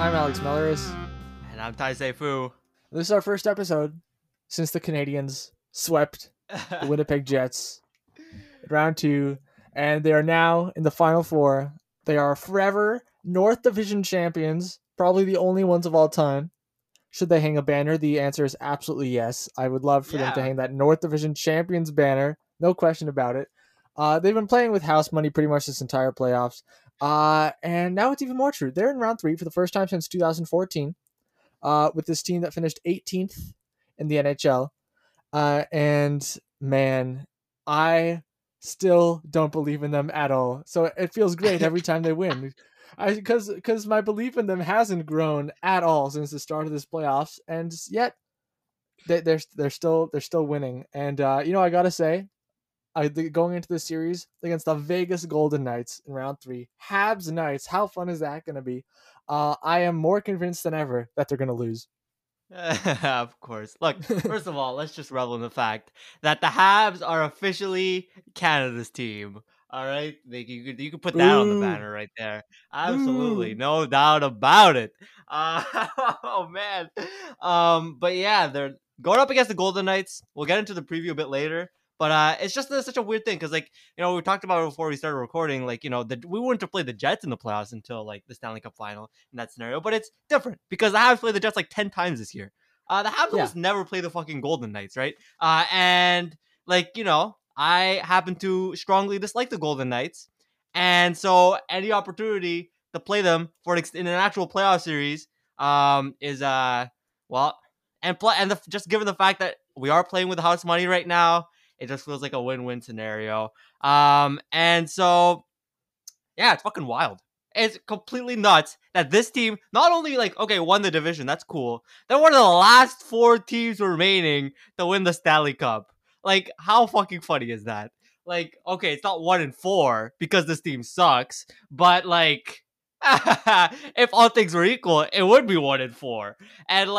I'm Alex Melleris. And I'm Tai Seifu. This is our first episode since the Canadiens swept the Winnipeg Jets in round 2, and they are now in the Final Four. They are forever North Division champions, probably the only ones of all time. Should they hang a banner? The answer is absolutely yes. I would love for them to hang that North Division champions banner. No question about it. They've been playing with house money pretty much this entire playoffs. And now it's even more true. They're in round 3 for the first time since 2014 with this team that finished 18th in the NHL. And man, I still don't believe in them at all. So it feels great every time they win. Because my belief in them hasn't grown at all since the start of this playoffs, and yet they're still winning. And I gotta say, going into this series against the Vegas Golden Knights in round 3, Habs Knights, how fun is that gonna be? I am more convinced than ever that they're gonna lose. Of course. Look, first of all, let's just revel in the fact that the Habs are officially Canada's team. All right, you can put that on the banner right there. Absolutely, no doubt about it. Oh man, but yeah, they're going up against the Golden Knights. We'll get into the preview a bit later, but it's just such a weird thing because, we talked about it before we started recording. We wouldn't have played the Jets in the playoffs until the Stanley Cup final in that scenario, but it's different because the Habs played the Jets 10 times this year. The Habs almost never play the fucking Golden Knights, right? I happen to strongly dislike the Golden Knights, and so any opportunity to play them in an actual playoff series just given the fact that we are playing with house money right now, it just feels like a win-win scenario. And so, yeah, it's fucking wild. It's completely nuts that this team not only won the division, that's cool. They're one of the last 4 teams remaining to win the Stanley Cup. How fucking funny is that? It's not 1-4 because this team sucks, but, if all things were equal, it would be 1-4. And,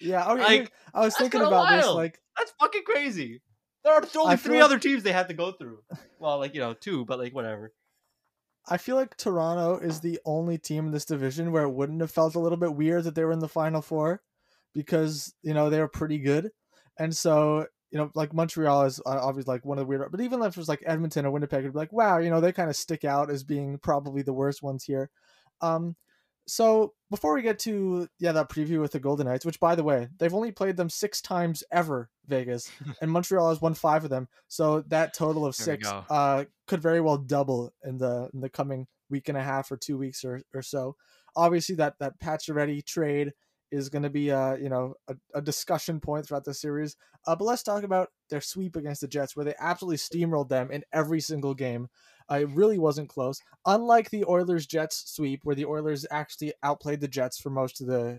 yeah, okay, I was thinking about this, that's fucking crazy. There are only 3 other teams they have to go through. Well, 2, but, whatever. I feel like Toronto is the only team in this division where it wouldn't have felt a little bit weird that they were in the Final Four because, they were pretty good. And so, Montreal is obviously one of the weirder, but even if it was Edmonton or Winnipeg, it'd be wow, they kind of stick out as being probably the worst ones here. So before we get to, that preview with the Golden Knights, which by the way, they've only played them 6 times ever, Vegas, and Montreal has won 5 of them. So that total of 6 could very well double in the coming week and a half or 2 weeks or so. Obviously that Pacioretty trade is going to be a discussion point throughout the series. But let's talk about their sweep against the Jets, where they absolutely steamrolled them in every single game. It really wasn't close. Unlike the Oilers-Jets sweep, where the Oilers actually outplayed the Jets for most of the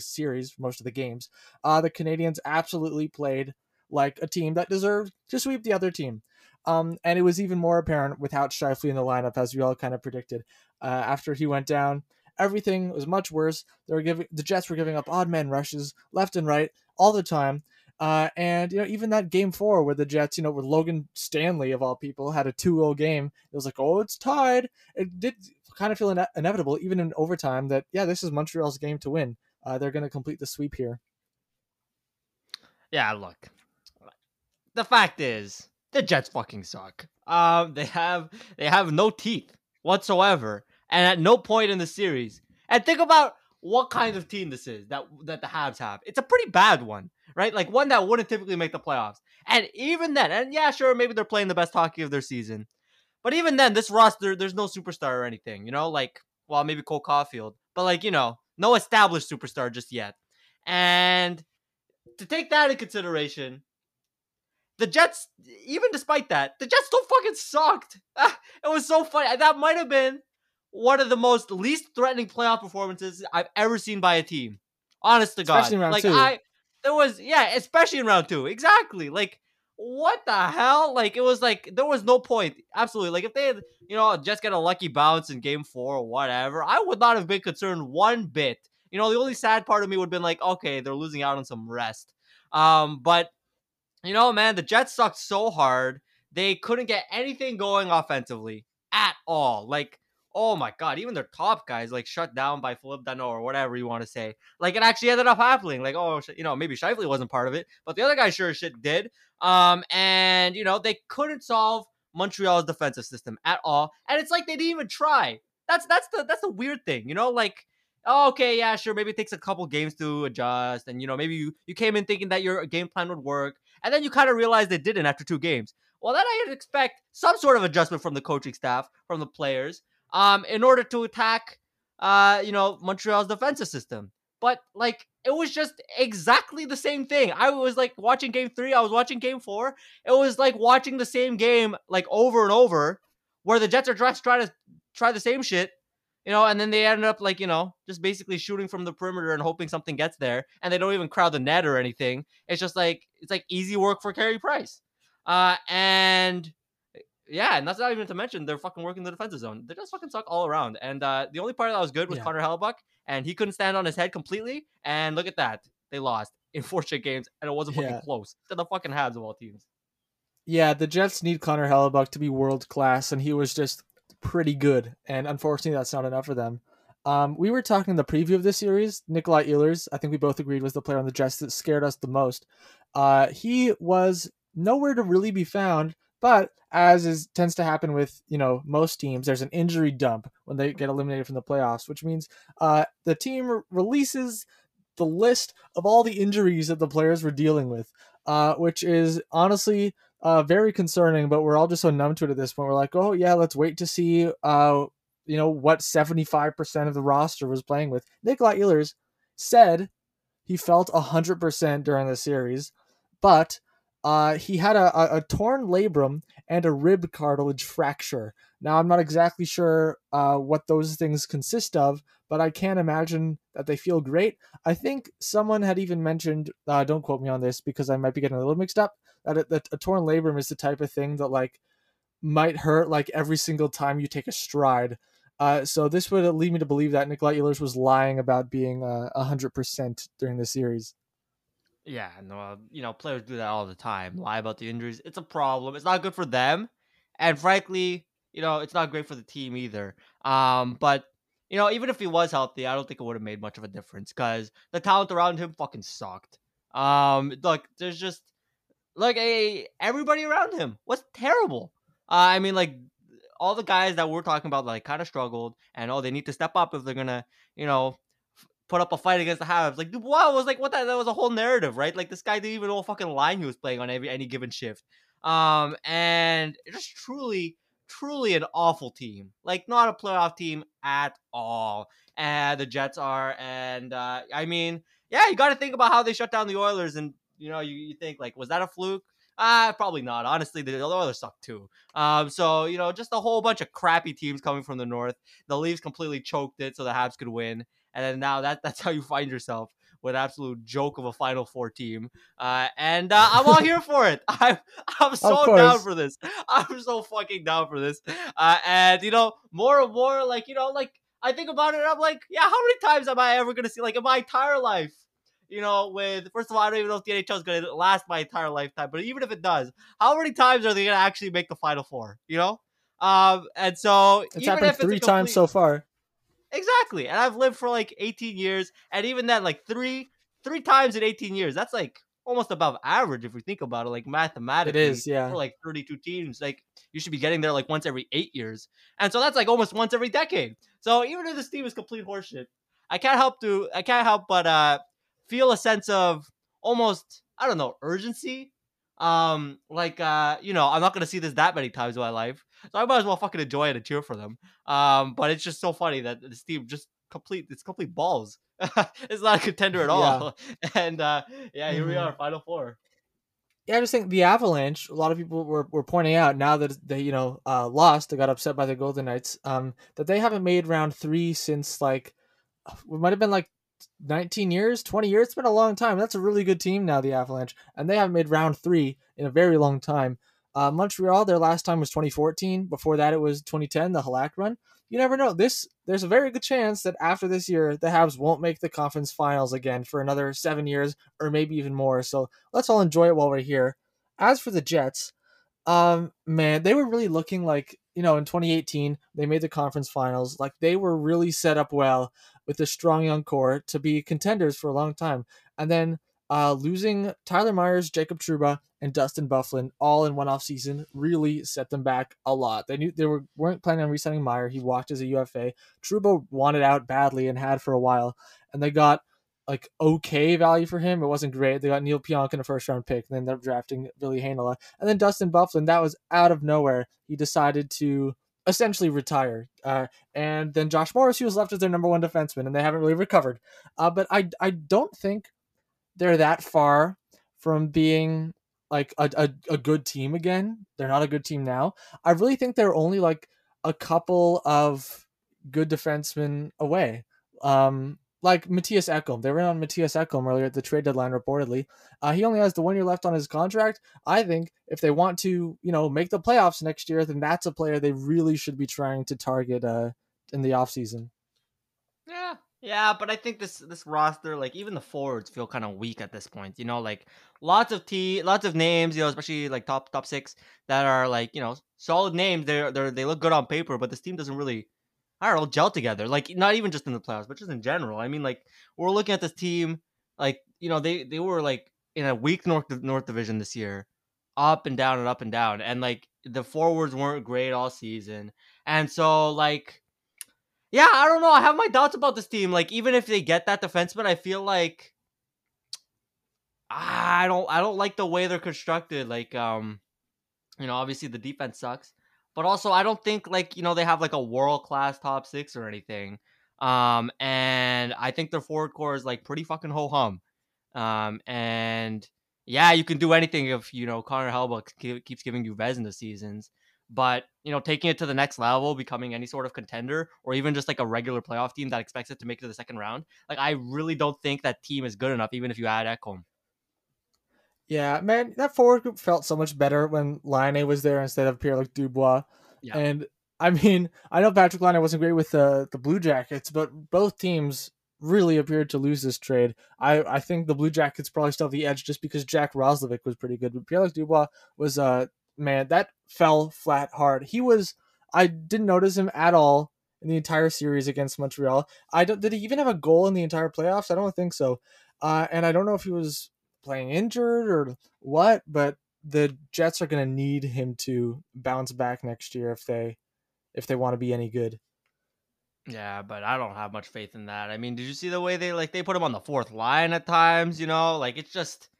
series, for most of the games, the Canadiens absolutely played like a team that deserved to sweep the other team. And it was even more apparent without Scheifele in the lineup, as we all kind of predicted. After he went down, everything was much worse. The Jets were giving up odd man rushes left and right all the time. And, even that game 4 where the Jets, with Logan Stanley, of all people, had a 2-0 game, it was it's tied. It did kind of feel inevitable, even in overtime, that, this is Montreal's game to win. They're going to complete the sweep here. Yeah, look. The fact is, the Jets fucking suck. They have no teeth whatsoever. And at no point in the series, and think about what kind of team this is that the Habs have. It's a pretty bad one, right? One that wouldn't typically make the playoffs. And even then, and yeah, sure, maybe they're playing the best hockey of their season. But even then, this roster, there's no superstar or anything, maybe Cole Caulfield. But, no established superstar just yet. And to take that in consideration, the Jets, even despite that, the Jets still fucking sucked. It was so funny. That might have been one of the most least threatening playoff performances I've ever seen by a team. Honest to God. Especially in round 2. Especially in round 2. Exactly. What the hell? It was there was no point. Absolutely. If they had, just got a lucky bounce in game 4 or whatever, I would not have been concerned one bit. The only sad part of me would have been okay, they're losing out on some rest. But, man, the Jets sucked so hard. They couldn't get anything going offensively at all. oh my God, even their top guys, like, shut down by Philippe Danault or whatever you want to say. Like, it actually ended up happening. Like, oh, you know, maybe Scheifele wasn't part of it, but the other guy sure as shit did. And, you know, they couldn't solve Montreal's defensive system at all. And it's like they didn't even try. That's the weird thing, you know, like, oh, okay, yeah, sure, maybe it takes a couple games to adjust. And, you know, maybe you came in thinking that your game plan would work. And then you kind of realized it didn't after two games. Well, then I'd expect some sort of adjustment from the coaching staff, from the players, in order to attack, you know, Montreal's defensive system. But, like, it was just exactly the same thing. I was, like, watching Game 3. I was watching Game 4. It was, like, watching the same game, like, over and over, where the Jets are trying to try the same shit, you know, and then they ended up, like, you know, just basically shooting from the perimeter and hoping something gets there, and they don't even crowd the net or anything. It's just, like, it's, like, easy work for Carey Price. And yeah, and that's not even to mention they're fucking working the defensive zone. They just fucking suck all around. And the only part that was good was Connor Hellebuyck, and he couldn't stand on his head completely. And look at that, they lost in four straight games, and it wasn't fucking close. They're the fucking Habs of all teams. Yeah, the Jets need Connor Hellebuyck to be world class, and he was just pretty good. And unfortunately, that's not enough for them. We were talking in the preview of this series, Nikolai Ehlers, I think we both agreed, was the player on the Jets that scared us the most. He was nowhere to really be found, but as is tends to happen with, you know, most teams, there's an injury dump when they get eliminated from the playoffs, which means the team releases the list of all the injuries that the players were dealing with, which is honestly very concerning, but we're all just so numb to it at this point. We're like, oh yeah, let's wait to see you know, what 75% of the roster was playing with. Nikolai Ehlers said he felt 100% during the series, but he had a torn labrum and a rib cartilage fracture. Now, I'm not exactly sure what those things consist of, but I can't imagine that they feel great. I think someone had even mentioned, don't quote me on this because I might be getting a little mixed up, that a torn labrum is the type of thing that, like, might hurt, like, every single time you take a stride. So this would lead me to believe that Nikolai Ehlers was lying about being 100% during the series. Yeah, no, you know, players do that all the time. Lie about the injuries. It's a problem. It's not good for them. And frankly, you know, it's not great for the team either. But, you know, even if he was healthy, I don't think it would have made much of a difference because the talent around him fucking sucked. Look, there's just, like, everybody around him was terrible. I mean, like, all the guys that we're talking about, like, kind of struggled. And, oh, they need to step up if they're going to, you know, put up a fight against the Habs. Like, wow, it was like, what that was a whole narrative, right? Like, this guy didn't even know what fucking line he was playing on any given shift. And it's just truly an awful team. Like, not a playoff team at all. And the Jets are, and I mean, yeah, you got to think about how they shut down the Oilers, and, you know, you think, like, was that a fluke? Probably not. Honestly, the Oilers suck too. So, you know, just a whole bunch of crappy teams coming from the North. The Leafs completely choked it so the Habs could win. And then now that's how you find yourself with an absolute joke of a Final Four team. And I'm all here for it. I'm so down for this. I'm so fucking down for this. And, you know, more and more, like, you know, like, I think about it and I'm like, yeah, how many times am I ever going to see, like, in my entire life, you know, with, first of all, I don't even know if the NHL is going to last my entire lifetime, but even if it does, how many times are they going to actually make the Final Four, you know? And so it's even happened if three times so far. Exactly. And I've lived for like 18 years. And even then, like three times in 18 years, that's like almost above average. If we think about it, like mathematically, it is, yeah. For like 32 teams, like you should be getting there like once every 8 years. And so that's like almost once every decade. So even if this team is complete horseshit, I can't help but feel a sense of almost, I don't know, urgency. You know, I'm not going to see this that many times in my life. So I might as well fucking enjoy it and cheer for them. But it's just so funny that this team just complete balls. It's not a contender at all. Yeah. And here we are, Final Four. Yeah, I just think the Avalanche, a lot of people were pointing out now that they, you know, lost, they got upset by the Golden Knights, that they haven't made round three since like, it might have been like 19 years, 20 years. It's been a long time. That's a really good team now, the Avalanche. And they haven't made round three in a very long time. Montreal, their last time was 2014. Before that, it was 2010, the Halak run. You never know. There's a very good chance that after this year, the Habs won't make the conference finals again for another 7 years or maybe even more. So let's all enjoy it while we're here. As for the Jets, Man, they were really looking like, you know, in 2018, they made the conference finals. Like, they were really set up well with a strong young core to be contenders for a long time. And then losing Tyler Myers, Jacob Trouba, and Dustin Byfuglien all in one offseason really set them back a lot. They knew they weren't planning on re-signing Meyer. He walked as a UFA. Trouba wanted out badly and had for a while. And they got, like, okay value for him. It wasn't great. They got Neil Pionk in a first-round pick, and they ended up drafting Billy Hainala. And then Dustin Byfuglien, that was out of nowhere. He decided to essentially retire. And then Josh Morris, who was left as their number one defenseman, and they haven't really recovered. But I don't think they're that far from being like a good team again. They're not a good team now. I really think they're only like a couple of good defensemen away. Like Matthias Ekholm. They ran on Matthias Ekholm earlier at the trade deadline, reportedly. He only has the 1 year left on his contract. I think if they want to, you know, make the playoffs next year, then that's a player they really should be trying to target in the offseason. Yeah. Yeah, but I think this roster, like even the forwards, feel kind of weak at this point. You know, like lots of names, you know, especially like top six that are like, you know, solid names. They look good on paper, but this team doesn't really, I don't know, gel together. Like not even just in the playoffs, but just in general. I mean, like we're looking at this team, like, you know, they were like in a weak North Division this year, up and down and up and down, and like the forwards weren't great all season, and so like. Yeah, I don't know. I have my doubts about this team. Like, even if they get that defenseman, I feel like I don't like the way they're constructed. Like, you know, obviously the defense sucks, but also I don't think like, you know, they have like a world-class top six or anything. And I think their forward core is like pretty fucking ho-hum. And yeah, you can do anything if, you know, Connor Hellebuyck keeps giving you Vezina seasons. But, you know, taking it to the next level, becoming any sort of contender or even just like a regular playoff team that expects it to make it to the second round. Like, I really don't think that team is good enough, even if you add Ekholm. Yeah, man, that forward group felt so much better when Laine was there instead of Pierre-Luc Dubois. Yeah. And I mean, I know Patrick Laine wasn't great with the Blue Jackets, but both teams really appeared to lose this trade. I think the Blue Jackets probably still have the edge just because Jack Roslovic was pretty good. But Pierre-Luc Dubois was man, that fell flat hard. I didn't notice him at all in the entire series against Montreal. Did he even have a goal in the entire playoffs? I don't think so. And I don't know if he was playing injured or what, but the Jets are going to need him to bounce back next year if they want to be any good. Yeah, but I don't have much faith in that. I mean, did you see the way they put him on the fourth line at times, you know? Like, it's just...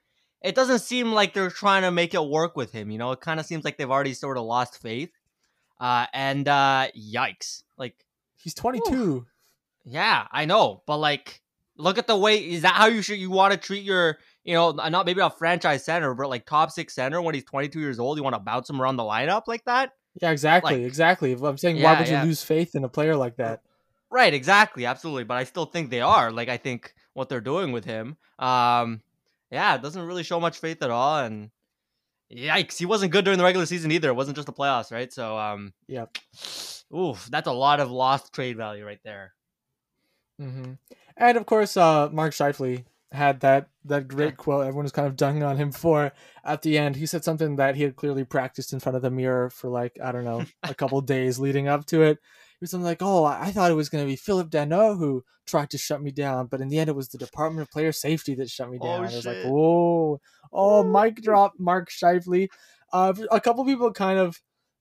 It doesn't seem like they're trying to make it work with him. You know, it kind of seems like they've already sort of lost faith. Yikes. Like, he's 22. Ooh. Yeah, I know. But like, look at the way, is that how you want to treat your, you know, not maybe a franchise center, but like top six center when he's 22 years old, you want to bounce him around the lineup like that? Yeah, exactly. Like, exactly. I'm saying, yeah, why would you lose faith in a player like that? Right. Exactly. Absolutely. But I still think they are. Like, I think what they're doing with him, yeah, it doesn't really show much faith at all. And yikes, he wasn't good during the regular season either. It wasn't just the playoffs, right? So, yeah. Oof, that's a lot of lost trade value right there. Mm-hmm. And, of course, Mark Scheifele had that great quote everyone was kind of dunking on him for at the end. He said something that he had clearly practiced in front of the mirror for, like, I don't know, a couple days leading up to it. He was something like, oh, I thought it was going to be Philippe Danault who tried to shut me down, but in the end it was the Department of Player Safety that shut me down. Oh, I was like, whoa. Oh, mic drop, Mark Scheifele. A couple people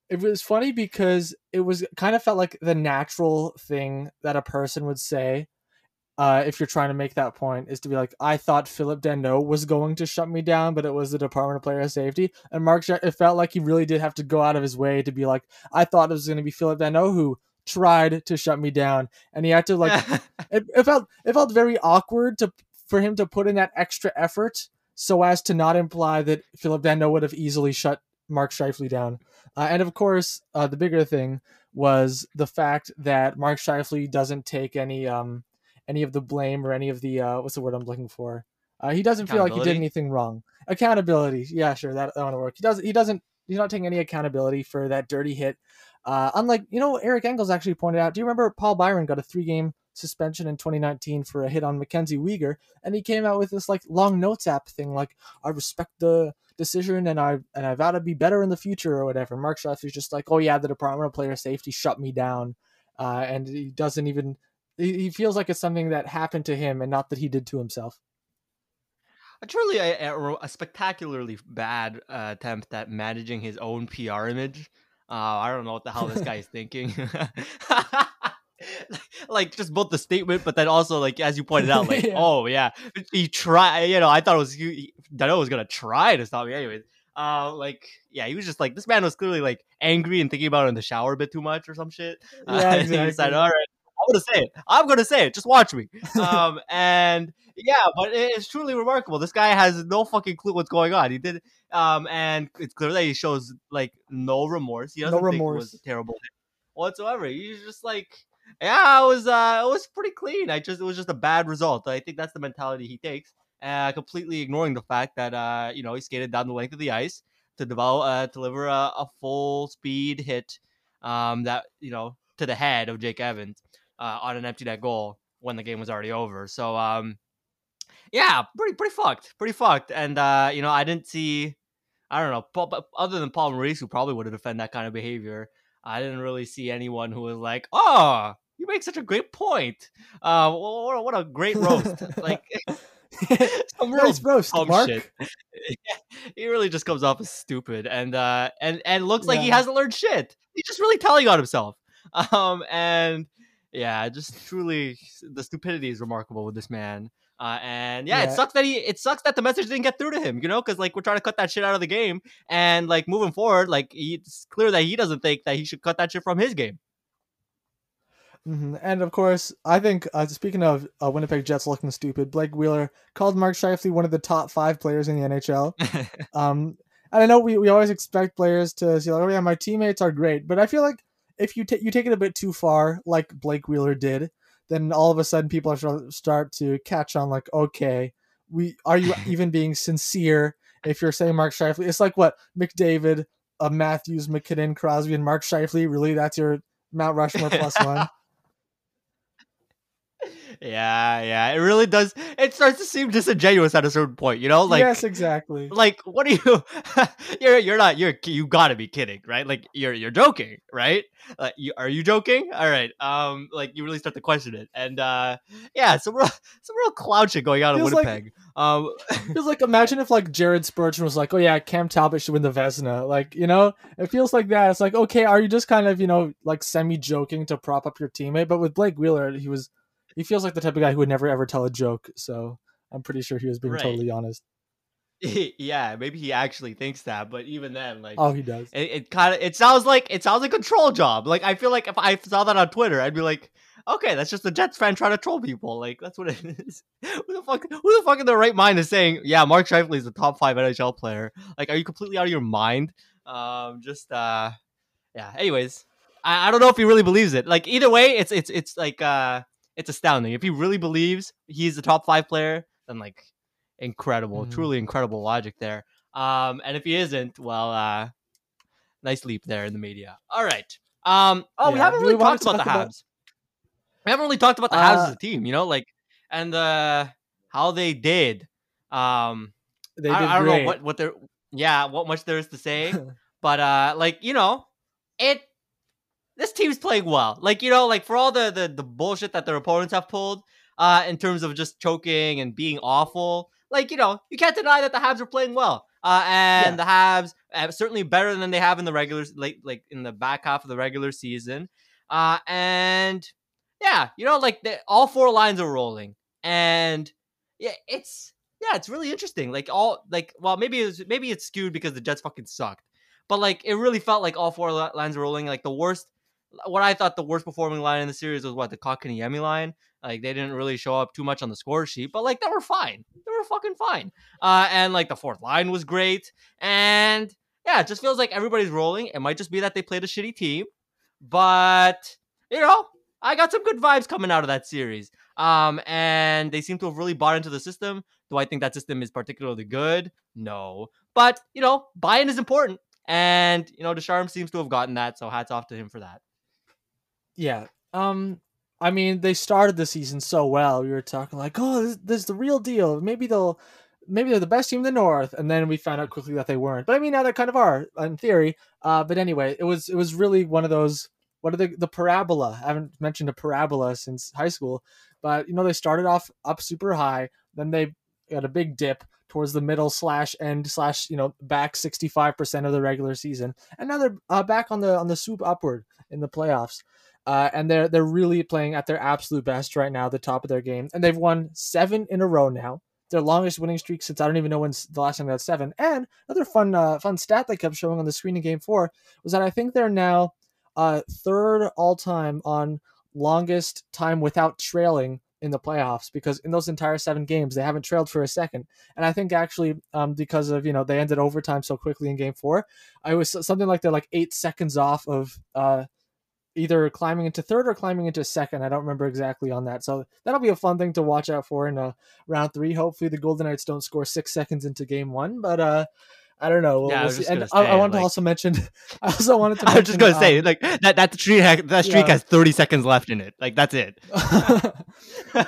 it was funny because it was kind of felt like the natural thing that a person would say if you're trying to make that point is to be like, I thought Philippe Danault was going to shut me down, but it was the Department of Player Safety. And Mark Scheifele, it felt like he really did have to go out of his way to be like, I thought it was going to be Philippe Danault who tried to shut me down, and he had to like it felt very awkward for him to put in that extra effort so as to not imply that Philippe Danault would have easily shut Mark Scheifele down. And of course the bigger thing was the fact that Mark Scheifele doesn't take any of the blame or any of the what's the word I'm looking for, he doesn't feel like he did anything wrong. Accountability, yeah, sure, that won't work. He's not taking any accountability for that dirty hit. Unlike, you know, Eric Engels actually pointed out, do you remember Paul Byron got a 3-game suspension in 2019 for a hit on Mackenzie Weegar, and he came out with this like long notes app thing, like, I respect the decision and I vow to be better in the future or whatever. Mark Scheifele is just like, oh yeah, the Department of Player Safety shut me down, and he doesn't even, he feels like it's something that happened to him and not that he did to himself. Truly a spectacularly bad attempt at managing his own PR image. I don't know what the hell this guy is thinking. Like, just both the statement, but then also, like, as you pointed out, like, yeah. Oh, yeah, he tried, you know, I thought it was, Danault was going to try to stop me anyways. Like, yeah, he was just like, this man was clearly, like, angry and thinking about it in the shower a bit too much or some shit. Yeah, exactly. And he decided, all right, I'm going to say it. Just watch me. And yeah, but it's truly remarkable. This guy has no fucking clue what's going on. He did. And it's clear that he shows like no remorse. He doesn't think it was a terrible hit whatsoever. He's just like, yeah, it was pretty clean. It was just a bad result. I think that's the mentality he takes, completely ignoring the fact that, you know, he skated down the length of the ice to deliver a full speed hit, that, you know, to the head of Jake Evans. On an empty net goal when the game was already over. So, yeah, pretty fucked. And, you know, I didn't see, I don't know, but other than Paul Maurice, who probably would have defended that kind of behavior, I didn't really see anyone who was like, oh, you make such a great point. What a great roast. Like, some real nice roast, Mark. Shit. He really just comes off as stupid and looks like he hasn't learned shit. He's just really telling on himself. And... yeah, just truly, the stupidity is remarkable with this man. And yeah, it sucks that the message didn't get through to him, you know, because like we're trying to cut that shit out of the game. And like moving forward, like it's clear that he doesn't think that he should cut that shit from his game. Mm-hmm. And of course, I think speaking of Winnipeg Jets looking stupid, Blake Wheeler called Mark Scheifele one of the top 5 players in the NHL. And I know we always expect players to say, like, oh yeah, my teammates are great. But I feel like if you take it a bit too far, like Blake Wheeler did, then all of a sudden people start to catch on, like, okay, are you even being sincere if you're saying Mark Scheifele? It's like, what, McDavid, Matthews, McKinnon, Crosby, and Mark Scheifele? Really, that's your Mount Rushmore plus one? Yeah, it really does. It starts to seem disingenuous at a certain point, you know? Like, yes, exactly. Like, what are you? You gotta be kidding, right? Like, you're joking, right? Are you joking? All right. Like, you really start to question it, and yeah, some real clown shit going on in Winnipeg. Feels like, imagine if like Jared Spurgeon was like, oh yeah, Cam Talbot should win the Vezina, like, you know, it feels like that. It's like, okay, are you just kind of, you know, like semi joking to prop up your teammate? But with Blake Wheeler, he feels like the type of guy who would never, ever tell a joke. So I'm pretty sure he was being totally honest. Yeah, maybe he actually thinks that. But even then, like, oh, he does. It sounds like a troll job. Like, I feel like if I saw that on Twitter, I'd be like, okay, that's just a Jets fan trying to troll people. Like, that's what it is. Who the fuck in their right mind is saying, yeah, Mark Scheifele is the top 5 NHL player? Like, are you completely out of your mind? Yeah. Anyways, I don't know if he really believes it. Like, either way, it's like, it's astounding. If he really believes he's the top 5 player, then like incredible, truly incredible logic there. And if he isn't, well, nice leap there in the media. All right. We haven't really talked about the Habs as a team, you know, like, and how they did. They did. I don't know what much there is to say, but like, you know, this team's playing well. Like, you know, like for all the bullshit that their opponents have pulled in terms of just choking and being awful, like, you know, you can't deny that the Habs are playing well. And the Habs certainly better than they have in the regular, like in the back half of the regular season. And yeah, you know, like all 4 lines are rolling. And yeah, it's really interesting. Like maybe it's skewed because the Jets fucking sucked. But like it really felt like all 4 lines were rolling. Like the worst. What I thought the worst performing line in the series was the Kotkaniemi line. Like they didn't really show up too much on the score sheet, but like they were fine. They were fucking fine. And like the 4th line was great. And yeah, it just feels like everybody's rolling. It might just be that they played a shitty team, but you know, I got some good vibes coming out of that series. And they seem to have really bought into the system. Do I think that system is particularly good? No, but you know, buy-in is important. And you know, Ducharme seems to have gotten that. So hats off to him for that. Yeah. I mean, they started the season so well. We were talking like, oh, this is the real deal. Maybe they're the best team in the North. And then we found out quickly that they weren't. But I mean, now they kind of are in theory. But anyway, it was really one of those. What are the parabola? I haven't mentioned a parabola since high school. But, you know, they started off up super high. Then they got a big dip towards the middle /end/, you know, back 65% of the regular season. And now they're back on the swoop upward in the playoffs. And they're really playing at their absolute best right now, the top of their game. And they've won 7 in a row now. Their longest winning streak since I don't even know when's the last time they had 7. And another fun stat they kept showing on the screen in Game 4 was that I think they're now third all-time on longest time without trailing in the playoffs, because in those entire 7 games, they haven't trailed for a second. And I think actually because of, you know, they ended overtime so quickly in Game 4, I was something like they're like 8 seconds off of either climbing into third or climbing into second. I don't remember exactly on that. So that'll be a fun thing to watch out for in round 3. Hopefully the Golden Knights don't score 6 seconds into Game 1, but I don't know. Yeah, I wanted to mention. I was just going to say, like that streak has 30 seconds left in it. Like that's it. I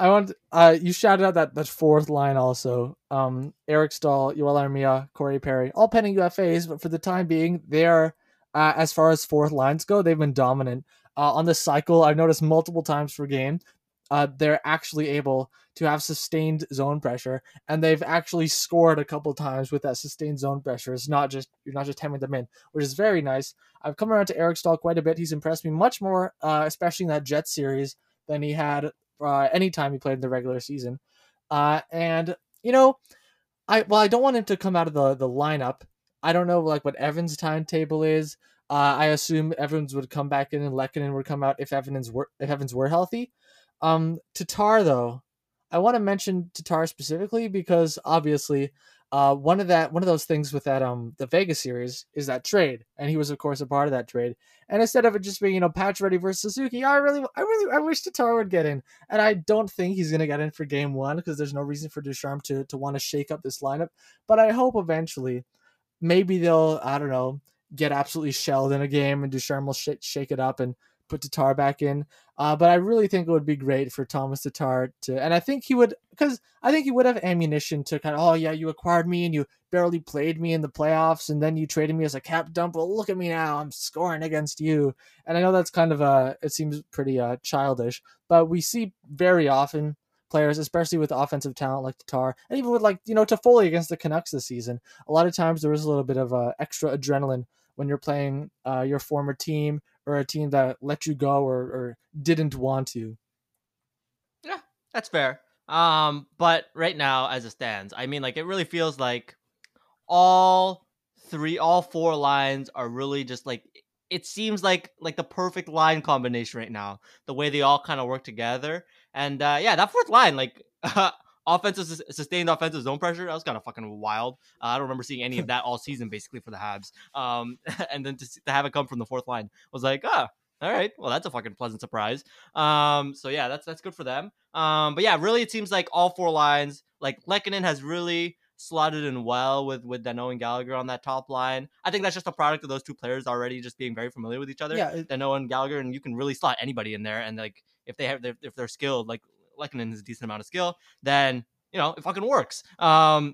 want you shouted out that fourth line also. Eric Staal, Yoel Armia, Corey Perry, all pending UFAs, but for the time being, they are. As far as fourth lines go, they've been dominant on the cycle. I've noticed multiple times per game, they're actually able to have sustained zone pressure, and they've actually scored a couple times with that sustained zone pressure. It's not just you're not just hemming them in, which is very nice. I've come around to Eric Staal quite a bit. He's impressed me much more, especially in that Jets series, than he had any time he played in the regular season. And you know, I don't want him to come out of the lineup. I don't know like what Evan's timetable is. I assume Evans would come back in and Lehkonen would come out if Evans were healthy. Tatar though, I want to mention Tatar specifically because obviously one of those things with that the Vegas series is that trade, and he was of course a part of that trade. And instead of it just being, you know, Pacioretty versus Suzuki, I wish Tatar would get in, and I don't think he's gonna get in for Game 1 because there's no reason for Ducharme to want to shake up this lineup. But I hope eventually. Maybe they'll, I don't know, get absolutely shelled in a game and Ducharme will shake it up and put Tatar back in. But I really think it would be great for Thomas Tatar to, and I think he would, because I think he would have ammunition to kind of, oh yeah, you acquired me and you barely played me in the playoffs and then you traded me as a cap dump. Well, look at me now, I'm scoring against you. And I know that's kind of, it seems pretty childish, but we see very often players, especially with offensive talent like Tatar, and even with like, you know, Toffoli against the Canucks this season. A lot of times there is a little bit of extra adrenaline when you're playing your former team or a team that let you go or didn't want to. Yeah, that's fair. But right now, as it stands, I mean, like it really feels like all four lines are really just like, it seems like the perfect line combination right now, the way they all kind of work together. And yeah, that fourth line, like sustained offensive zone pressure, that was kind of fucking wild. I don't remember seeing any of that all season, basically, for the Habs. And then to have it come from the fourth line was like, all right, well, that's a fucking pleasant surprise. So yeah, that's good for them. But yeah, really, it seems like all four lines, like Lehkonen has really slotted in well with Danault and Gallagher on that top line. I think that's just a product of those two players already just being very familiar with each other. Yeah, Danault and Gallagher, and you can really slot anybody in there, and like. If they're skilled, like Lehkonen has a decent amount of skill, then you know it fucking works. But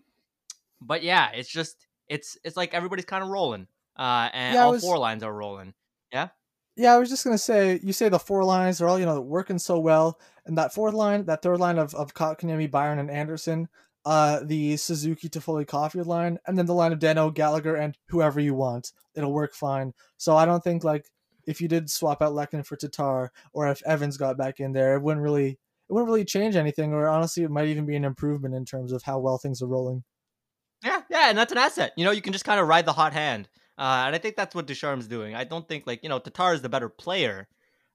yeah, it's just it's like everybody's kind of rolling, and yeah, all four lines are rolling. Yeah, yeah. I was just gonna say, you say the four lines are all, you know, working so well, and that fourth line, that third line of Kotkaniemi, Byron, and Anderson, the Suzuki, Toffoli, Caulfield line, and then the line of Danault, Gallagher, and whoever you want, it'll work fine. So I don't think like. If you did swap out Lehkonen for Tatar, or if Evans got back in there, it wouldn't really change anything. Or honestly, it might even be an improvement in terms of how well things are rolling. Yeah, and that's an asset. You know, you can just kind of ride the hot hand, and I think that's what Ducharme's doing. I don't think like, you know, Tatar is the better player.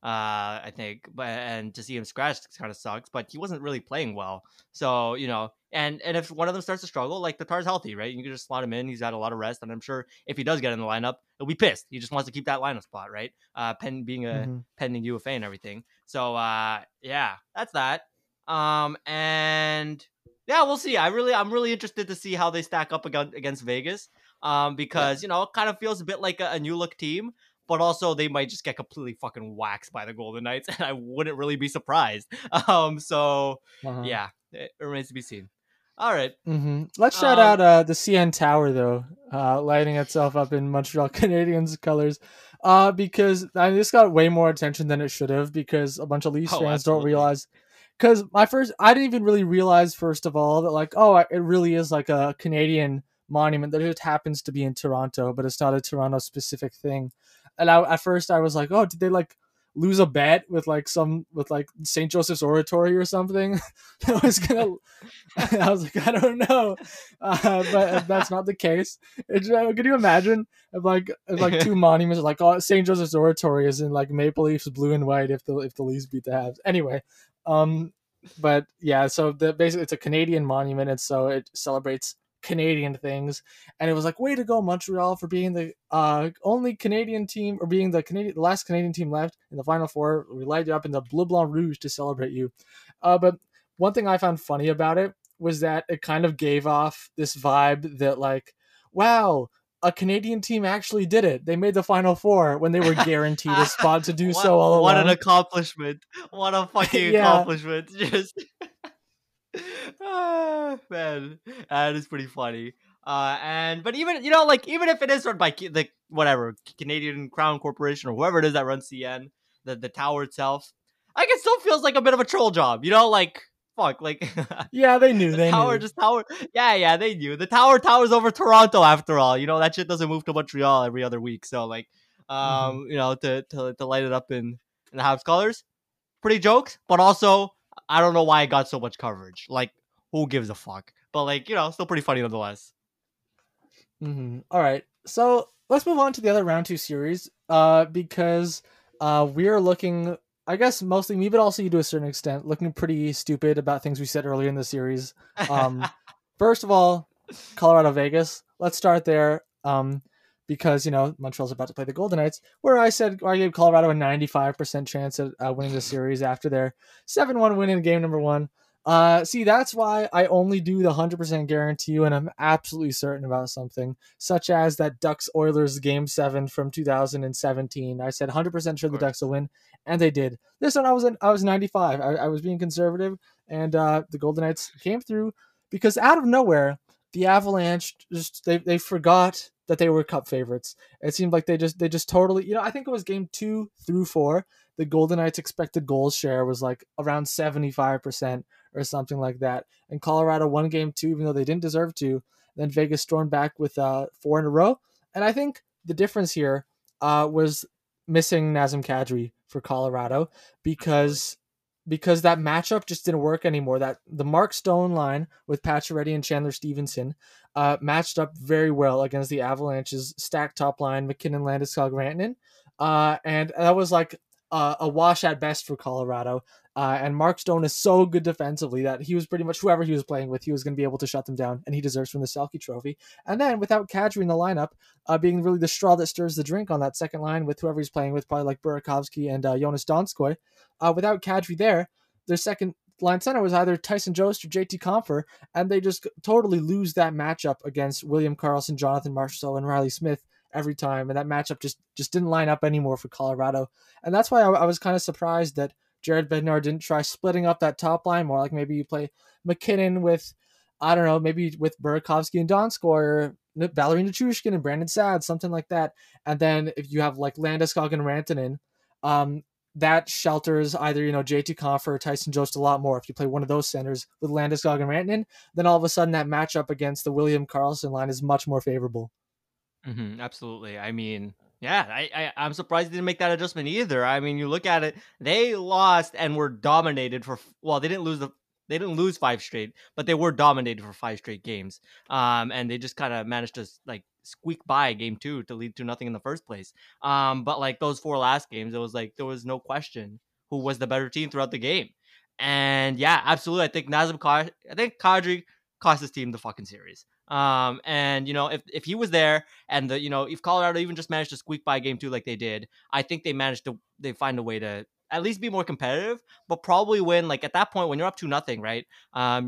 I think, and to see him scratched kind of sucks. But he wasn't really playing well, so you know. And if one of them starts to struggle, like Tatar's healthy, right? You can just slot him in. He's had a lot of rest, and I'm sure if he does get in the lineup, he'll be pissed. He just wants to keep that lineup spot, right? Pending UFA and everything. So yeah, that's that. And yeah, we'll see. I'm really interested to see how they stack up against Vegas. Because you know, it kind of feels a bit like a new look team. but also they might just get completely fucking waxed by the Golden Knights, and I wouldn't really be surprised. Yeah, it remains to be seen. All right. Mm-hmm. Let's shout out the CN Tower, though, lighting itself up in Montreal Canadiens colors, because I mean, this got way more attention than it should have, because a bunch of Leafs fans don't realize. Because I didn't even really realize, first of all, that like, oh, it really is like a Canadian monument that just happens to be in Toronto, but it's not a Toronto specific thing. And at first I was like, oh, did they like lose a bet with like St. Joseph's Oratory or something? I was like, I don't know, but that's not the case. Could you imagine if two monuments are like, oh, St. Joseph's Oratory is in like Maple Leafs blue and white if the Leafs beat the Habs. Anyway, but yeah, so basically it's a Canadian monument, and so it celebrates Canadian things, and it was like, way to go, Montreal, for being the only Canadian team, or being the last Canadian team left in the Final Four. We light you up in the Bleu Blanc Rouge to celebrate you. But one thing I found funny about it was that it kind of gave off this vibe that like, wow, a Canadian team actually did it. They made the Final Four when they were guaranteed a spot to do so all along. What an accomplishment. What a fucking accomplishment. Just... Oh, man, that is pretty funny. But even, you know, like, even if it is run by Canadian Crown Corporation or whoever it is that runs CN, the tower itself, like, it still feels like a bit of a troll job, you know, like, fuck, like, yeah, they knew. They knew. The tower towers over Toronto, after all, you know, that shit doesn't move to Montreal every other week, so like, you know, to light it up in the Habs colors, pretty jokes, but also, I don't know why it got so much coverage. Like, who gives a fuck? But, like, you know, still pretty funny nonetheless. Mm-hmm. All right. So let's move on to the other round two series, because we're looking, I guess, mostly me, but also you to a certain extent, looking pretty stupid about things we said earlier in the series. First of all, Colorado Vegas. Let's start there. Because, you know, Montreal's about to play the Golden Knights, where I said I gave Colorado a 95% chance at winning the series after their 7-1 win in game number one. See, that's why I only do the 100% guarantee when I'm absolutely certain about something, such as that Ducks-Oilers Game 7 from 2017. I said 100% sure the Ducks will win, and they did. This one, I was 95. I was being conservative, and the Golden Knights came through, because out of nowhere, the Avalanche, just they forgot that they were cup favorites. It seemed like they just totally, you know, I think it was game 2 through 4. The Golden Knights expected goals share was like around 75% or something like that. And Colorado won game 2, even though they didn't deserve to. Then Vegas stormed back with 4 in a row. And I think the difference here was missing Nazem Kadri for Colorado, because that matchup just didn't work anymore. That the Mark Stone line with Pacioretty and Chandler Stevenson matched up very well against the Avalanche's stacked top line, MacKinnon, Landeskog, Rantanen. And that was like a wash at best for Colorado. And Mark Stone is so good defensively that he was pretty much whoever he was playing with, he was going to be able to shut them down, and he deserves from the Selke Trophy. And then without Kadri in the lineup, being really the straw that stirs the drink on that second line with whoever he's playing with, probably like Burakovsky and Jonas Donskoy. Without Kadri there, their second line center was either Tyson Jost or JT Compher, and they just totally lose that matchup against William Karlsson, Jonathan Marchessault, and Riley Smith every time. And that matchup just didn't line up anymore for Colorado. And that's why I was kind of surprised that Jared Bednar didn't try splitting up that top line more. Like, maybe you play MacKinnon with, I don't know, maybe with Burakovsky and Donskoy, or Valeri Nichushkin and Brandon Saad, something like that. And then if you have like Landeskog and Rantanen, that shelters either, you know, JT Compher or Tyson Jost a lot more. If you play one of those centers with Landeskog and Rantanen, then all of a sudden that matchup against the William Karlsson line is much more favorable. Mm-hmm, absolutely. I mean, yeah, I'm surprised they didn't make that adjustment either. I mean, you look at it, they lost and were dominated for, well, they didn't lose 5 straight, but they were dominated for 5 straight games. And they just kind of managed to like squeak by game 2 to lead to nothing in the first place. But like those 4 last games, it was like, there was no question who was the better team throughout the game. And yeah, absolutely. I think Kadri cost his team the fucking series. And you know, if he was there, and the, you know, if Colorado even just managed to squeak by game 2 like they did, I think they find a way to at least be more competitive, but probably win. Like at that point, when you're up 2-0, right?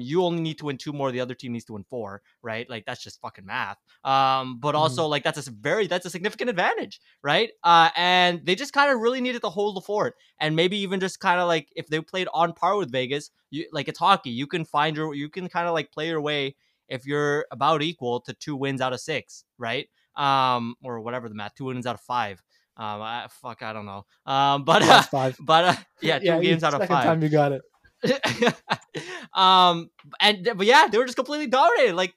You only need to win 2 more. The other team needs to win 4, right? Like that's just fucking math. But also like that's a significant advantage, right? And they just kind of really needed to hold the fort, and maybe even just kind of like if they played on par with Vegas, like it's hockey. You can find you can kind of like play your way if you're about equal to 2 wins out of 6, right? Or whatever the math, 2 wins out of 5. I don't know. Yeah, 2 games out of 5. Time you got it. But yeah, they were just completely dominated. Like,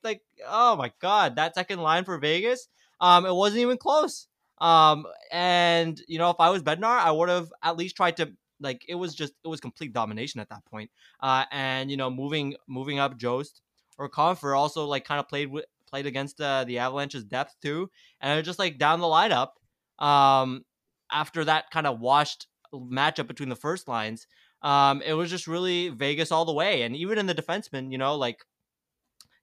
oh my God, that second line for Vegas. It wasn't even close. And you know, if I was Bednar, I would have at least tried to. Like, it was complete domination at that point. And you know, moving up Jost or Compher also like kind of played against the Avalanche's depth too, and it was just like down the lineup. After that kind of washed matchup between the first lines, it was just really Vegas all the way. And even in the defensemen, you know, like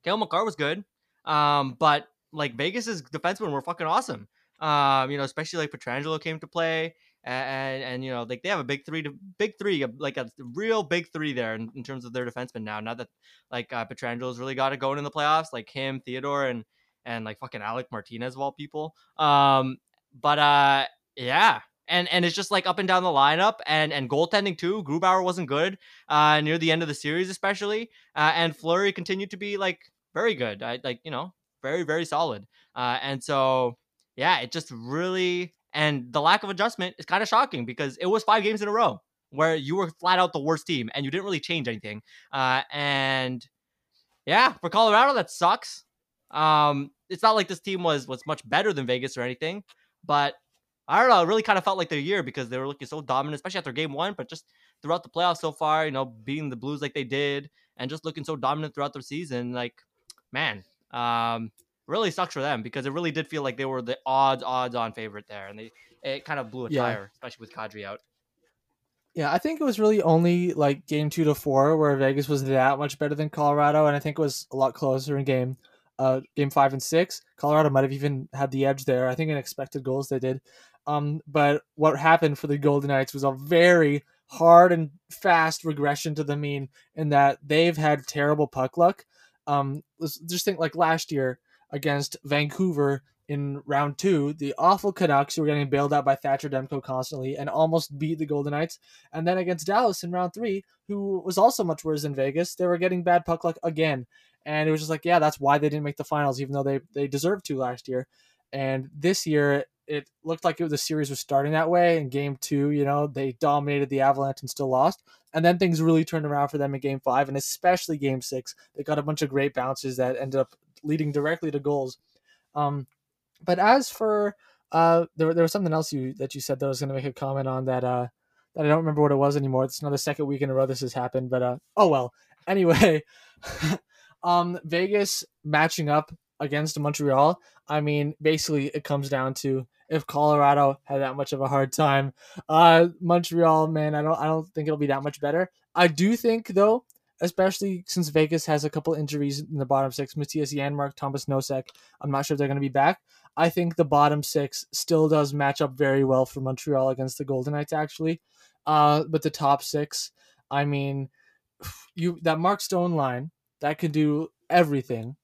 Cale Makar was good. But like Vegas's defensemen were fucking awesome. You know, especially like Pietrangelo came to play and you know, like they have a big three, like a real big three there in terms of their defensemen now. Now that like Pietrangelo's really got it going in the playoffs, like him, Theodore, and like fucking Alec Martinez of all people. But yeah, and it's just like up and down the lineup, and goaltending too. Grubauer wasn't good near the end of the series, especially, and Fleury continued to be like very good, very very solid. And so yeah, it just really, and the lack of adjustment is kind of shocking because it was 5 games in a row where you were flat out the worst team and you didn't really change anything. And yeah, for Colorado that sucks. It's not like this team was much better than Vegas or anything. But I don't know, it really kind of felt like their year because they were looking so dominant, especially after Game 1, but just throughout the playoffs so far, you know, beating the Blues like they did and just looking so dominant throughout their season. Like, man, really sucks for them because it really did feel like they were the odds-on favorite there. And it kind of blew a tire, especially with Kadri out. Yeah, I think it was really only like Game 2 to 4 where Vegas was that much better than Colorado. And I think it was a lot closer in Game 5 and 6, Colorado might have even had the edge there. I think in expected goals they did. But what happened for the Golden Knights was a very hard and fast regression to the mean in that they've had terrible puck luck. Let's just think like last year against Vancouver in round 2, the awful Canucks who were getting bailed out by Thatcher Demko constantly and almost beat the Golden Knights. And then against Dallas in round 3, who was also much worse than Vegas, they were getting bad puck luck again. And it was just like, yeah, that's why they didn't make the finals, even though they deserved to last year. And this year, it looked like the series was starting that way. In Game 2, you know, they dominated the Avalanche and still lost. And then things really turned around for them in Game 5, and especially Game 6. They got a bunch of great bounces that ended up leading directly to goals. But as for there was something else that you said that I was going to make a comment on that I don't remember what it was anymore. It's another second week in a row this has happened, but oh well. Anyway. Vegas matching up against Montreal. I mean, basically it comes down to if Colorado had that much of a hard time, Montreal, man, I don't think it'll be that much better. I do think though, especially since Vegas has a couple injuries in the bottom 6, Matthias Janmark, Thomas Nosek, I'm not sure if they're going to be back. I think the bottom 6 still does match up very well for Montreal against the Golden Knights actually. But the top 6, I mean, that Mark Stone line, that could do everything.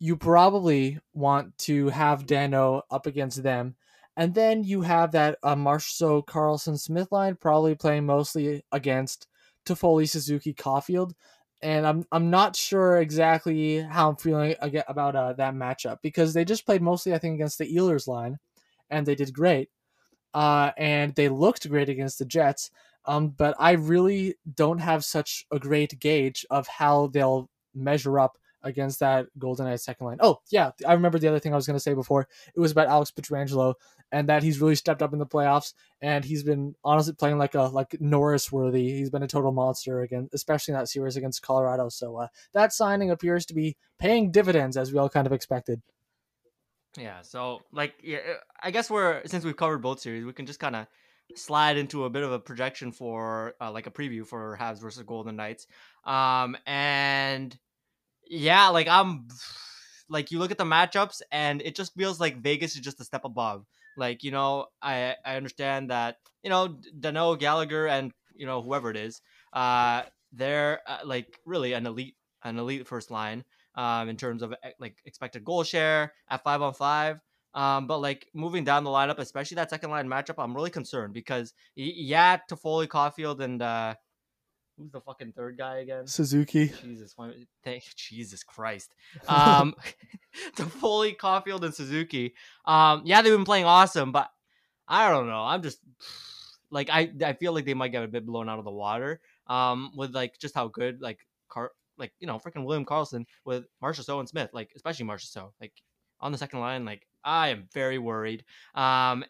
You probably want to have Danault up against them. And then you have that Marchessault, Karlsson, Smith line probably playing mostly against Toffoli, Suzuki, Caulfield. And I'm not sure exactly how I'm feeling about that matchup because they just played mostly, I think, against the Ehlers line. And they did great. And they looked great against the Jets. But I really don't have such a great gauge of how they'll measure up against that Golden Knights second line. Oh yeah, I remember the other thing I was going to say before. It was about Alex Pietrangelo and that he's really stepped up in the playoffs and he's been honestly playing like Norris worthy. He's been a total monster again, especially in that series against Colorado. So that signing appears to be paying dividends as we all kind of expected. Yeah. So I guess since we've covered both series, we can just kind of slide into a bit of a projection for like a preview for Habs versus Golden Knights. And yeah, like I'm like you look at the matchups and it just feels like Vegas is just a step above. Like, you know, I understand that, you know, Danault, Gallagher and you know, whoever it is, they're like really an elite first line in terms of like expected goal share at 5-on-5. But like moving down the lineup, especially that second line matchup, I'm really concerned because yeah, Toffoli, Caulfield, and who's the fucking third guy again? Suzuki. Jesus Christ. Toffoli, Caulfield, and Suzuki. Yeah, they've been playing awesome, but I don't know. I'm just like I feel like they might get a bit blown out of the water. With like just how good freaking William Karlsson with Marchessault and Smith, like especially Marchessault, like on the second line, like I am very worried. But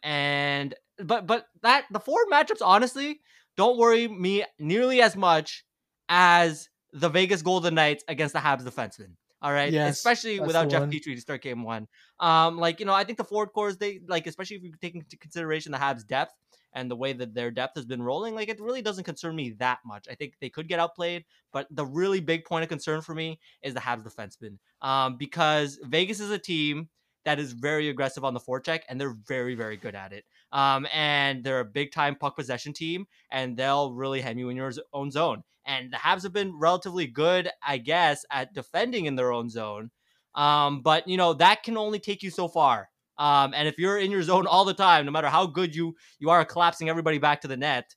that the forward matchups honestly don't worry me nearly as much as the Vegas Golden Knights against the Habs defensemen. All right. Yes, especially without Jeff Petry to start game one. I think the forward cores, they like, especially if you take into consideration the Habs depth and the way that their depth has been rolling, like it really doesn't concern me that much. I think they could get outplayed, but the really big point of concern for me is the Habs defensemen. Because Vegas is a team that is very aggressive on the forecheck, and they're very, very good at it. And they're a big-time puck possession team, and they'll really hem you in your own zone. And the Habs have been relatively good, I guess, at defending in their own zone. But, you know, that can only take you so far. And if you're in your zone all the time, no matter how good you are at collapsing everybody back to the net,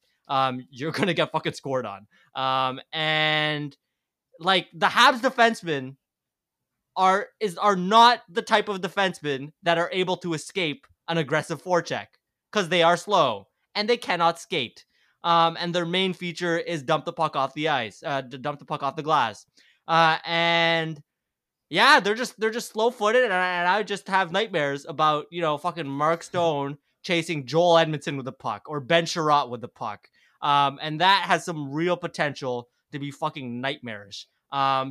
you're going to get fucking scored on. And, like, the Habs defensemen are not the type of defensemen that are able to escape an aggressive forecheck because they are slow and they cannot skate. And their main feature is dump the puck off the glass. And yeah, they're just slow footed. And I just have nightmares about, you know, fucking Mark Stone chasing Joel Edmondson with the puck or Ben Sherratt with the puck. And that has some real potential to be fucking nightmarish.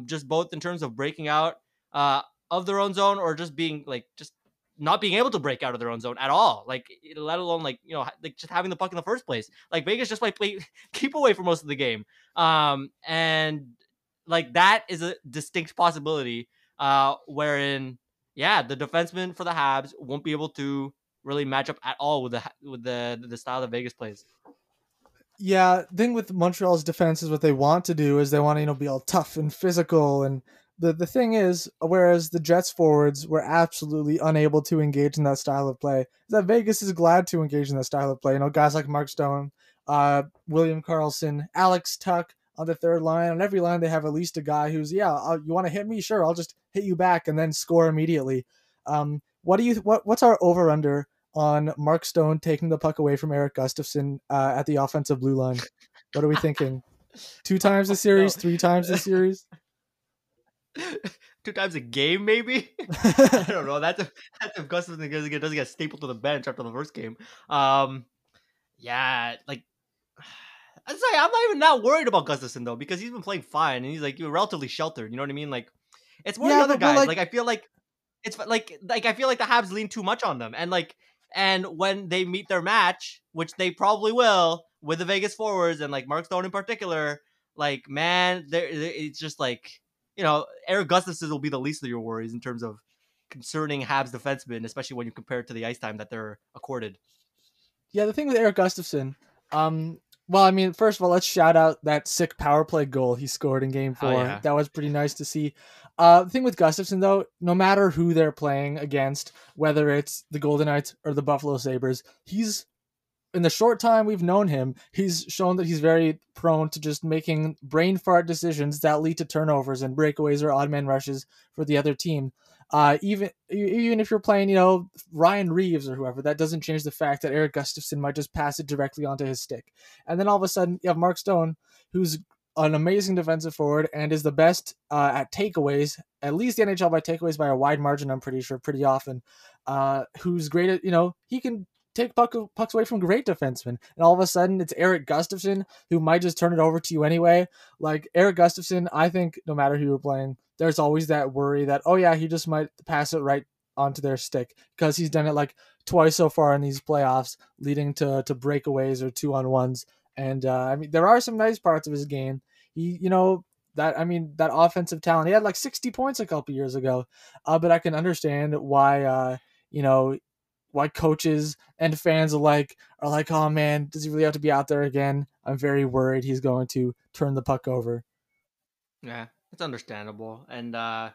Just both in terms of breaking out of their own zone or just being like, just not being able to break out of their own zone at all. Like, let alone like, you know, like just having the puck in the first place. Like Vegas just like keep away for most of the game. And like, that is a distinct possibility wherein, yeah, the defensemen for the Habs won't be able to really match up at all with the style that Vegas plays. Yeah. Thing with Montreal's defense is what they want to do is they want to, you know, be all tough and physical and, The thing is, whereas the Jets forwards were absolutely unable to engage in that style of play, that Vegas is glad to engage in that style of play. You know, guys like Mark Stone, William Karlsson, Alex Tuck on the third line. On every line, they have at least a guy who's, you want to hit me? Sure, I'll just hit you back and then score immediately. What's our over-under on Mark Stone taking the puck away from Eric Gustafsson at the offensive blue line? What are we thinking? 2 times a series? 3 times a series? 2 times a game, maybe. I don't know. That's if Gustafsson doesn't get stapled to the bench after the first game. Yeah, like I'm not even that worried about Gustafsson though because he's been playing fine and he's like you're relatively sheltered. You know what I mean? Like it's more the other guys. Like I feel like it's like I feel like the Habs lean too much on them and when they meet their match, which they probably will with the Vegas forwards and like Mark Stone in particular, like man, it's just like. You know, Eric Gustafsson will be the least of your worries in terms of concerning Habs defensemen, especially when you compare it to the ice time that they're accorded. Yeah, the thing with Eric Gustafsson, first of all, let's shout out that sick power play goal he scored in Game 4. Oh, yeah. That was pretty nice to see. The thing with Gustafsson, though, no matter who they're playing against, whether it's the Golden Knights or the Buffalo Sabres, he's... In the short time we've known him, he's shown that he's very prone to just making brain fart decisions that lead to turnovers and breakaways or odd man rushes for the other team. Even if you're playing, you know, Ryan Reeves or whoever, that doesn't change the fact that Eric Gustafsson might just pass it directly onto his stick. And then all of a sudden you have Mark Stone, who's an amazing defensive forward and is the best at takeaways, at least the NHL by takeaways by a wide margin, I'm pretty sure, pretty often, who's great at, you know, he can take pucks away from great defensemen. And all of a sudden it's Eric Gustafsson who might just turn it over to you anyway. Like Eric Gustafsson, I think no matter who you're playing, there's always that worry that, oh yeah, he just might pass it right onto their stick because he's done it like twice so far in these playoffs leading to breakaways or 2-on-1s. And there are some nice parts of his game. He, you know, that offensive talent, he had like 60 points a couple years ago, but I can understand why, why coaches and fans alike are like, oh man, does he really have to be out there again? I'm very worried he's going to turn the puck over. Yeah, it's understandable. And yeah,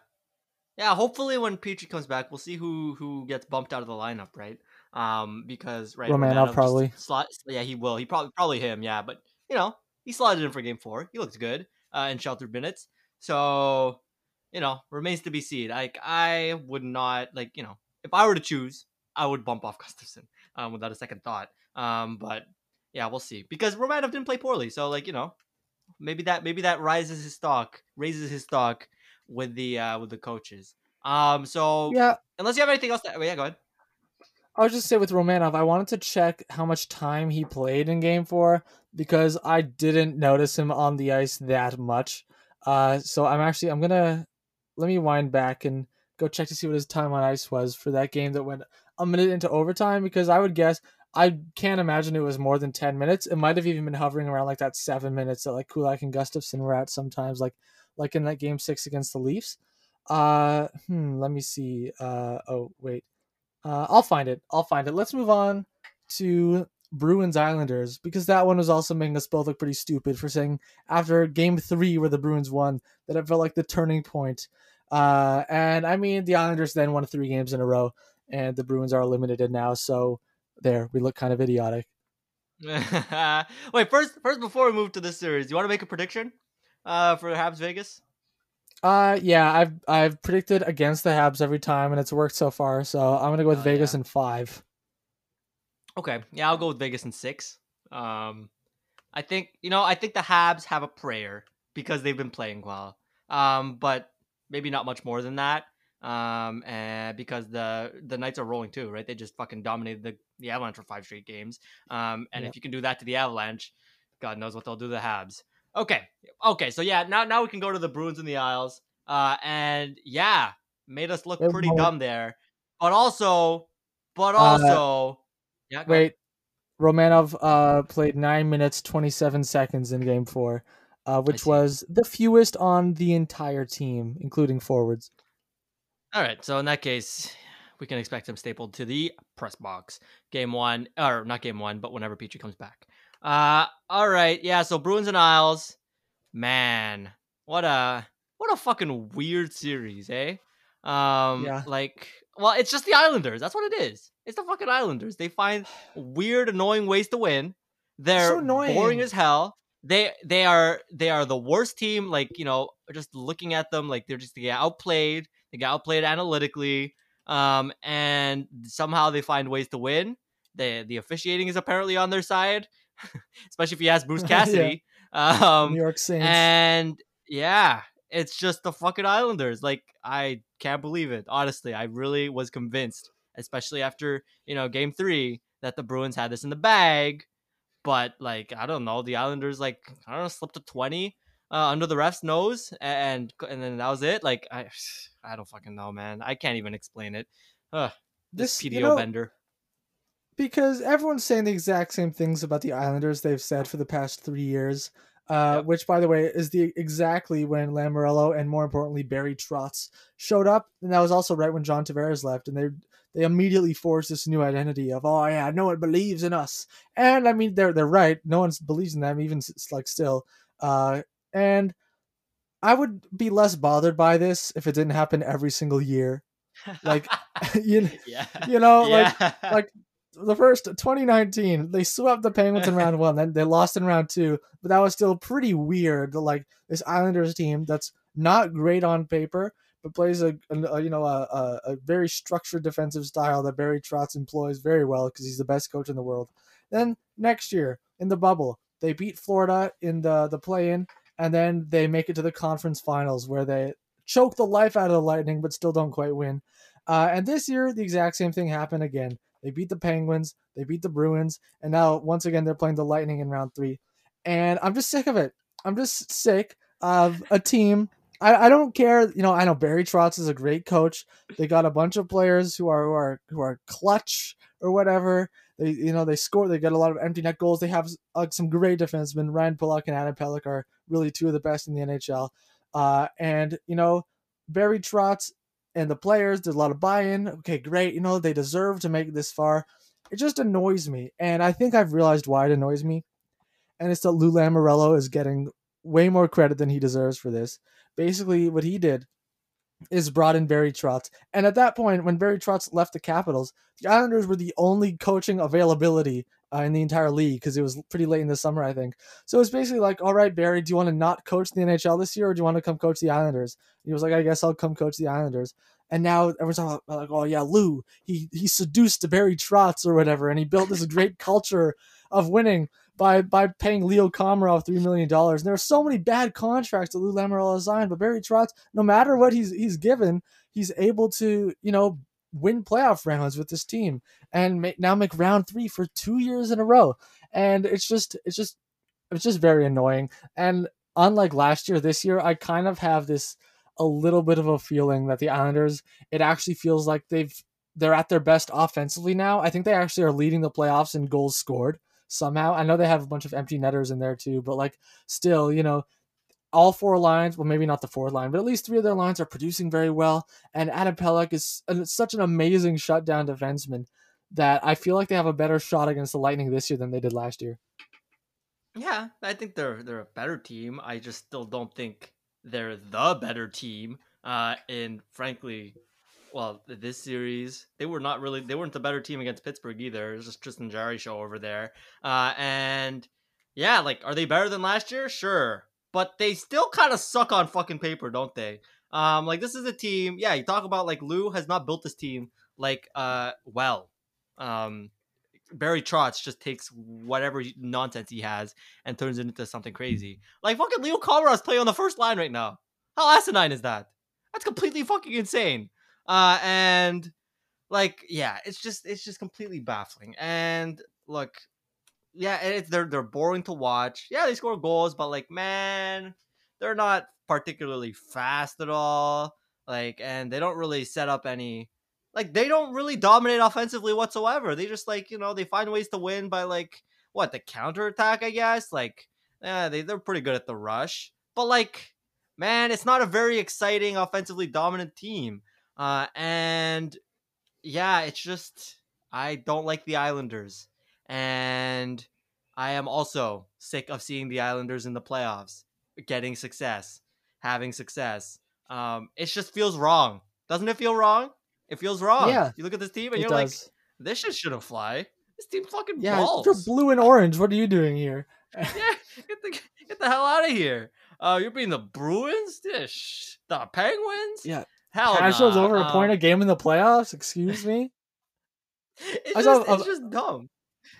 hopefully when Petry comes back, we'll see who gets bumped out of the lineup, right? Because right, Romanov probably he will. He probably him. Yeah, but you know he slotted in for Game 4. He looks good in sheltered minutes. So you know remains to be seen. Like I would not like you know if I were to choose, I would bump off Gustafsson without a second thought. But yeah, we'll see because Romanov didn't play poorly. So like you know maybe that raises his stock with the coaches. So yeah, unless you have anything else, yeah, go ahead. I was just saying with Romanov, I wanted to check how much time he played in Game 4 because I didn't notice him on the ice that much. So I'm gonna let me wind back and go check to see what his time on ice was for that game that went a minute into overtime because I would guess I can't imagine it was more than 10 minutes. It might have even been hovering around like that 7 minutes that like Kulak and Gustafsson were at sometimes, like in that Game 6 against the Leafs. Let me see. I'll find it. Let's move on to Bruins Islanders because that one was also making us both look pretty stupid for saying after Game 3 where the Bruins won that it felt like the turning point. And I mean the Islanders then won 3 games in a row and the Bruins are eliminated now. So there, we look kind of idiotic. Wait, first before we move to this series, you want to make a prediction for Habs Vegas? Yeah, I've predicted against the Habs every time, and it's worked so far. So I'm gonna go with Vegas in 5. Okay, yeah, I'll go with Vegas in 6. I think the Habs have a prayer because they've been playing well. But maybe not much more than that. And because the Knights are rolling too, right? They just fucking dominated the Avalanche for 5 straight games. And if you can do that to the Avalanche, God knows what they'll do to the Habs. Okay. So yeah, now we can go to the Bruins in the Isles. And yeah, made us look pretty dumb there. But also, yeah. Wait, Romanov played 9 minutes 27 seconds in Game 4, which was the fewest on the entire team, including forwards. All right. So in that case, we can expect him stapled to the press box. Game 1, or not Game 1, but whenever Petry comes back. All right. Yeah. So Bruins and Isles, man, what a fucking weird series, eh? Yeah. Well, it's just the Islanders. That's what it is. It's the fucking Islanders. They find weird, annoying ways to win. They're so annoying. Boring as hell. They are the worst team. Like, you know, just looking at them, like they get outplayed. They get outplayed analytically. And somehow they find ways to win. The officiating is apparently on their side. Especially if you ask Bruce Cassidy. Yeah. New York Saints. And yeah, it's just the fucking Islanders. Like, I can't believe it. Honestly, I really was convinced, especially after, you know, Game 3, that the Bruins had this in the bag. But, like, I don't know. The Islanders, slipped a 20 under the ref's nose. And then that was it. Like, I don't fucking know, man. I can't even explain it. This PDO bender. Because everyone's saying the exact same things about the Islanders they've said for the past 3 years, which, by the way, is exactly when Lamoriello and, more importantly, Barry Trotz showed up. And that was also right when John Tavares left. And they immediately forced this new identity of, oh, yeah, no one believes in us. And, I mean, they're right. No one believes in them, even, still. And I would be less bothered by this if it didn't happen every single year. Like, the first 2019, they swept the Penguins in round 1, then they lost in round 2, but that was still pretty weird. Like this Islanders team that's not great on paper, but plays a very structured defensive style that Barry Trotz employs very well because he's the best coach in the world. Then next year in the bubble, they beat Florida in the play-in, and then they make it to the conference finals where they choke the life out of the Lightning, but still don't quite win. And this year, the exact same thing happened again. They beat the Penguins, they beat the Bruins, and now, once again, they're playing the Lightning in round 3. And I'm just sick of it. I'm just sick of a team. I don't care. You know, I know Barry Trotz is a great coach. They got a bunch of players who are clutch or whatever. They score. They get a lot of empty net goals. They have some great defensemen. Ryan Pulock and Adam Pellick are really 2 of the best in the NHL. And, you know, Barry Trotz and the players did a lot of buy-in. Okay, great. You know, they deserve to make it this far. It just annoys me. And I think I've realized why it annoys me. and it's that Lou Lamoriello is getting way more credit than he deserves for this. Basically, what he did is brought in Barry Trotz. And at that point, when Barry Trotz left the Capitals, the Islanders were the only coaching availability in the entire league because it was pretty late in the summer, I think. So it's basically like, all right, Barry, do you want to not coach the NHL this year or do you want to come coach the Islanders? He was like, I guess I'll come coach the Islanders. And now everyone's talking about, like, oh, yeah, Lou, he seduced Barry Trotz or whatever, and he built this great culture of winning by paying Leo Komarov $3 million. And there are so many bad contracts that Lou Lamoriello signed, but Barry Trotz, no matter what he's given, he's able to, you know, win playoff rounds with this team and now make round three for 2 years in a row. And it's just very annoying. And unlike last year, this year, I kind of have this a little bit of a feeling that the Islanders, it actually feels like they're at their best offensively now. I think they actually are leading the playoffs in goals scored somehow. I know they have a bunch of empty netters in there too, but like still, you know, all four lines, well, maybe not the fourth line, but at least three of their lines are producing very well. And Adam Pellick is such an amazing shutdown defenseman that I feel like they have a better shot against the Lightning this year than they did last year. Yeah, I think they're a better team. I just still don't think they're the better team. And frankly, well, this series, they weren't the better team against Pittsburgh either. It was just Tristan Jarry show over there. And yeah, like, are they better than last year? Sure. But they still kind of suck on fucking paper, don't they? Like, this is a team. Yeah. You talk about like Lou has not built this team like, Barry Trotz just takes whatever nonsense he has and turns it into something crazy. Like fucking Leo Komarov's playing on the first line right now. How asinine is that? That's completely fucking insane. And like, yeah, it's just completely baffling. And look, yeah, they're boring to watch. Yeah, they score goals, but like, man, they're not particularly fast at all. Like, and they don't really set up any. Like, they don't really dominate offensively whatsoever. They just, like, you know, they find ways to win by, like, the counterattack, I guess? Like, yeah, they're pretty good at the rush. But, like, man, it's not a very exciting, offensively dominant team. And, yeah, it's just, I don't like the Islanders. And I am also sick of seeing the Islanders in the playoffs, getting success, having success. It just feels wrong. Doesn't it feel wrong? It feels wrong. Yeah, you look at this team and you're does. Like, this shit shouldn't fly. This team fucking balls. You're blue and orange. What are you doing here? Yeah, get the hell out of here. You're beating the Bruins, the Penguins. Yeah, hell, Casuals over a point a game in the playoffs. Excuse me. It's just dumb.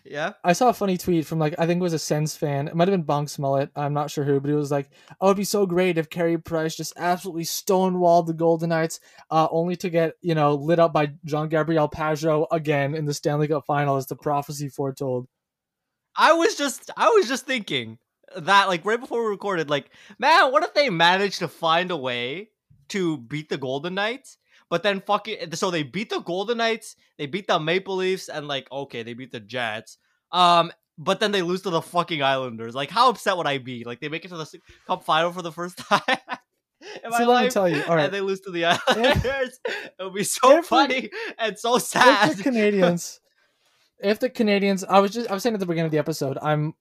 Yeah, I saw a funny tweet from I think it was a Sens fan. It might have been Bonks Mullet. I'm not sure who, but it was like, "Oh, it'd be so great if Carey Price just absolutely stonewalled the Golden Knights, only to get lit up by Jean-Gabriel Pajot again in the Stanley Cup final, as the prophecy foretold." I was just thinking that right before we recorded, man, what if they managed to find a way to beat the Golden Knights? But then so they beat the Golden Knights, they beat the Maple Leafs, and they beat the Jets. But then they lose to the fucking Islanders. Like, how upset would I be? Like, they make it to the Cup final for the first time. Let me tell you. All right. And they lose to the Islanders. It would be so funny and so sad. If the Canadiens, I was saying at the beginning of the episode, I'm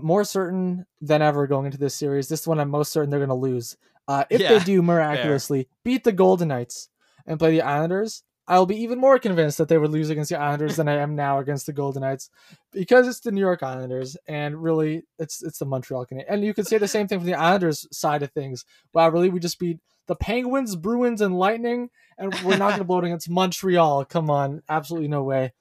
more certain than ever going into this series. This one, I'm most certain they're going to lose. If they do miraculously beat the Golden Knights and play the Islanders, I'll be even more convinced that they would lose against the Islanders than I am now against the Golden Knights, because it's the New York Islanders, and really it's the Montreal Canadiens. And you could say the same thing from the Islanders side of things. Wow, really, we just beat the Penguins, Bruins, and Lightning, and we're not going to blow it against Montreal. Come on, absolutely no way.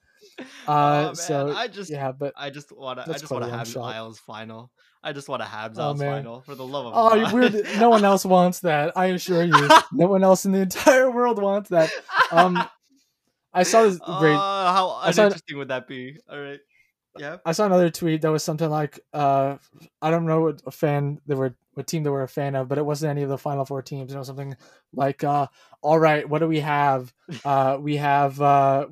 I just want to have the Isles final. I just want a Habs final, for the love of God. No one else wants that, I assure you. No one else in the entire world wants that. I saw this great. How uninteresting would that be? All right. Yeah. I saw another tweet that was something like, I don't know what team they were a fan of, but it wasn't any of the Final Four teams. You know, something like, all right, what do we have? We have the